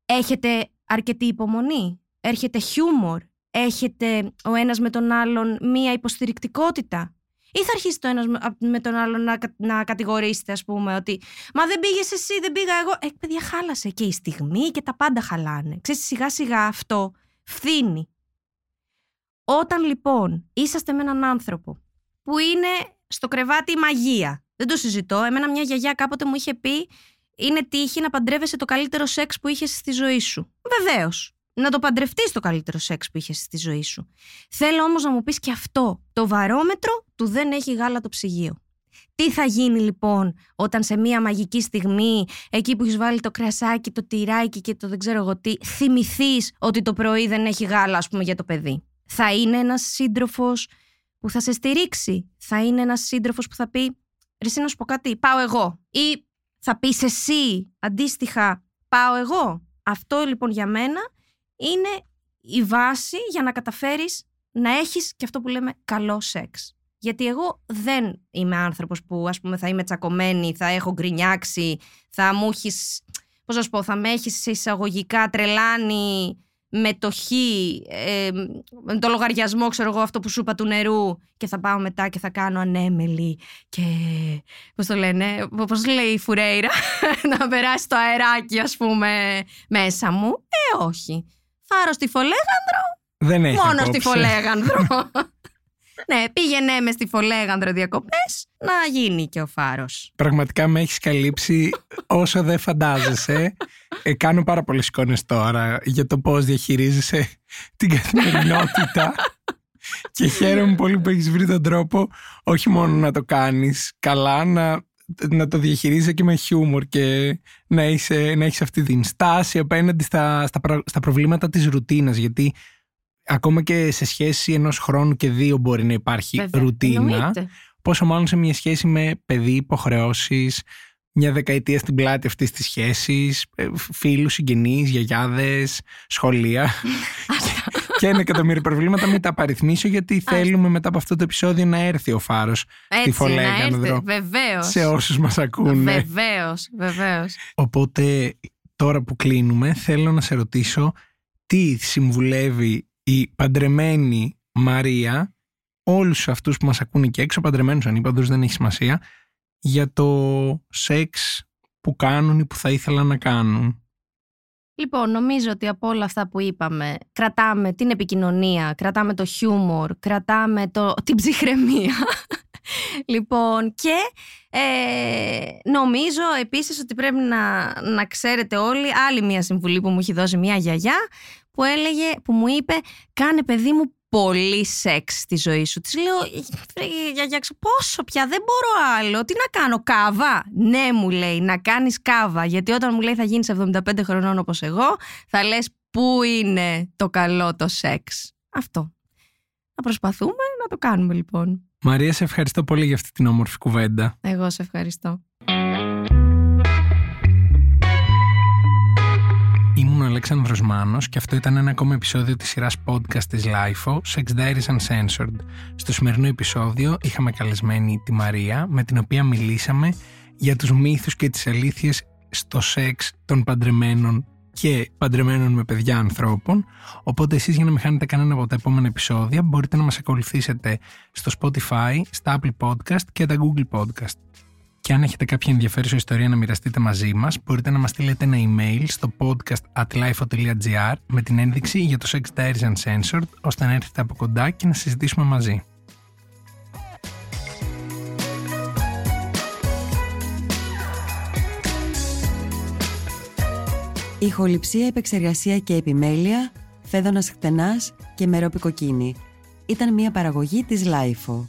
Έχετε αρκετή υπομονή, έρχεται χιούμορ, έχετε ο ένας με τον άλλον μία υποστηρικτικότητα. Ή θα αρχίσει το ένας με τον άλλον να, να κατηγορήσετε, ας πούμε, ότι «Μα δεν πήγες εσύ, δεν πήγα εγώ». Ε, παιδιά, χάλασε και η στιγμή και τα πάντα χαλάνε. Ξέρεις, σιγά σιγά αυτό φθήνει. Όταν λοιπόν είσαστε με έναν άνθρωπο που είναι στο κρεβάτι η μαγεία, δεν το συζητώ, εμένα μια γιαγιά κάποτε μου είχε πει «Είναι τύχη να παντρεύεσαι το καλύτερο σεξ που είχες στη ζωή σου». Βεβαίως. Να το παντρευτείς το καλύτερο σεξ που είχες στη ζωή σου. Θέλω όμως να μου πεις και αυτό. Το βαρόμετρο του δεν έχει γάλα το ψυγείο. Τι θα γίνει λοιπόν όταν σε μια μαγική στιγμή, εκεί που έχεις βάλει το κρασάκι, το τυράκι και το δεν ξέρω εγώ τι, θυμηθείς ότι το πρωί δεν έχει γάλα ας πούμε για το παιδί? Θα είναι ένας σύντροφος που θα σε στηρίξει? Θα είναι ένας σύντροφος που θα πει «Ρε εσύ να σου πω κάτι, πάω εγώ». Ή θα πεις εσύ αντίστοιχα «Πάω εγώ». Αυτό λοιπόν για μένα είναι η βάση για να καταφέρεις να έχεις και αυτό που λέμε καλό σεξ. Γιατί εγώ δεν είμαι άνθρωπος που ας πούμε θα είμαι τσακωμένη, θα έχω γκρινιάξει, θα μου έχεις, πώς να σου πω, θα με έχεις εισαγωγικά τρελάνει με το χ, ε, με το λογαριασμό, ξέρω εγώ, αυτό που σου είπα του νερού, και θα πάω μετά και θα κάνω ανέμελη και πώς το λένε, πώς λέει η φουρέιρα, να περάσει το αεράκι ας πούμε μέσα μου. Ε, όχι. Θάρρο στη Φολέγανδρο. Δεν έχει μόνο απόψε. Στη Φολέγανδρο. Ναι, πήγαινε με στη Φολέγανδρο διακοπές, να γίνει και ο φάρος. Πραγματικά με έχεις καλύψει όσο δεν φαντάζεσαι. Ε, κάνω πάρα πολλές εικόνες τώρα για το πώς διαχειρίζεσαι την καθημερινότητα. Και χαίρομαι πολύ που έχεις βρει τον τρόπο όχι μόνο να το κάνεις καλά, να, να το διαχειρίζεσαι και με χιούμορ και να, είσαι, να έχεις αυτή την στάση απέναντι στα, στα, στα προβλήματα της ρουτίνας. Γιατί ακόμα και σε σχέση ενός χρόνου και δύο μπορεί να υπάρχει Βέβαια, ρουτίνα. Εννοείται. Πόσο μάλλον σε μια σχέση με παιδί, υποχρεώσεις, μια δεκαετία στην πλάτη αυτής της σχέσης, φίλους, συγγενείς, γιαγιάδες, σχολεία. και ένα εκατομμύριο προβλήματα, μην τα απαριθμίσω, γιατί θέλουμε μετά από αυτό το επεισόδιο να έρθει ο φάρος στη Φολέγανδρο. Βεβαίως. Σε όσους μας ακούνε. Βεβαίως, βεβαίως. Οπότε, τώρα που κλείνουμε, θέλω να σε ρωτήσω τι συμβουλεύει η παντρεμένη Μαρία όλους αυτούς που μας ακούνε και έξω, παντρεμένους ανήπαντρους, δεν έχει σημασία, για το σεξ που κάνουν ή που θα ήθελαν να κάνουν. Λοιπόν, νομίζω ότι από όλα αυτά που είπαμε, κρατάμε την επικοινωνία, κρατάμε το χιούμορ, κρατάμε το, την ψυχραιμία. Λοιπόν, και ε, νομίζω επίσης ότι πρέπει να, να ξέρετε όλοι, άλλη μια συμβουλή που μου έχει δώσει μια γιαγιά, που έλεγε, που μου είπε, κάνε παιδί μου πολύ σεξ στη ζωή σου. Της λέω, γιαγιά, πόσο πια, δεν μπορώ άλλο, τι να κάνω, κάβα? Ναι, μου λέει, να κάνεις κάβα, γιατί όταν μου λέει θα γίνεις εβδομήντα πέντε χρονών όπως εγώ, θα λες πού είναι το καλό το σεξ. Αυτό. Να προσπαθούμε να το κάνουμε, λοιπόν. Μαρία, σε ευχαριστώ πολύ για αυτή την όμορφη κουβέντα. Εγώ σε ευχαριστώ. Ήμουν ο Αλέξανδρος Μάνος και αυτό ήταν ένα ακόμα επεισόδιο της σειράς podcast της λάιφο, Sex Diaries Uncensored. Στο σημερινό επεισόδιο είχαμε καλεσμένη τη Μαρία, με την οποία μιλήσαμε για τους μύθους και τις αλήθειες στο σεξ των παντρεμένων και παντρεμένων με παιδιά ανθρώπων. Οπότε εσείς, για να μην χάνετε κανένα από τα επόμενα επεισόδια, μπορείτε να μας ακολουθήσετε στο Spotify, στα Apple Podcast και τα Google Podcast. Και αν έχετε κάποια ενδιαφέρουσα ιστορία να μοιραστείτε μαζί μας, μπορείτε να μας στείλετε ένα email στο podcast at lifo dot g r με την ένδειξη για το Sex Diaries Uncensored, ώστε να έρθετε από κοντά και να συζητήσουμε μαζί. Ηχοληψία, επεξεργασία και επιμέλεια, Φαίδωνας Χτενάς και Μερόπη Κοκκίνη. Ήταν μια παραγωγή της λάιφο.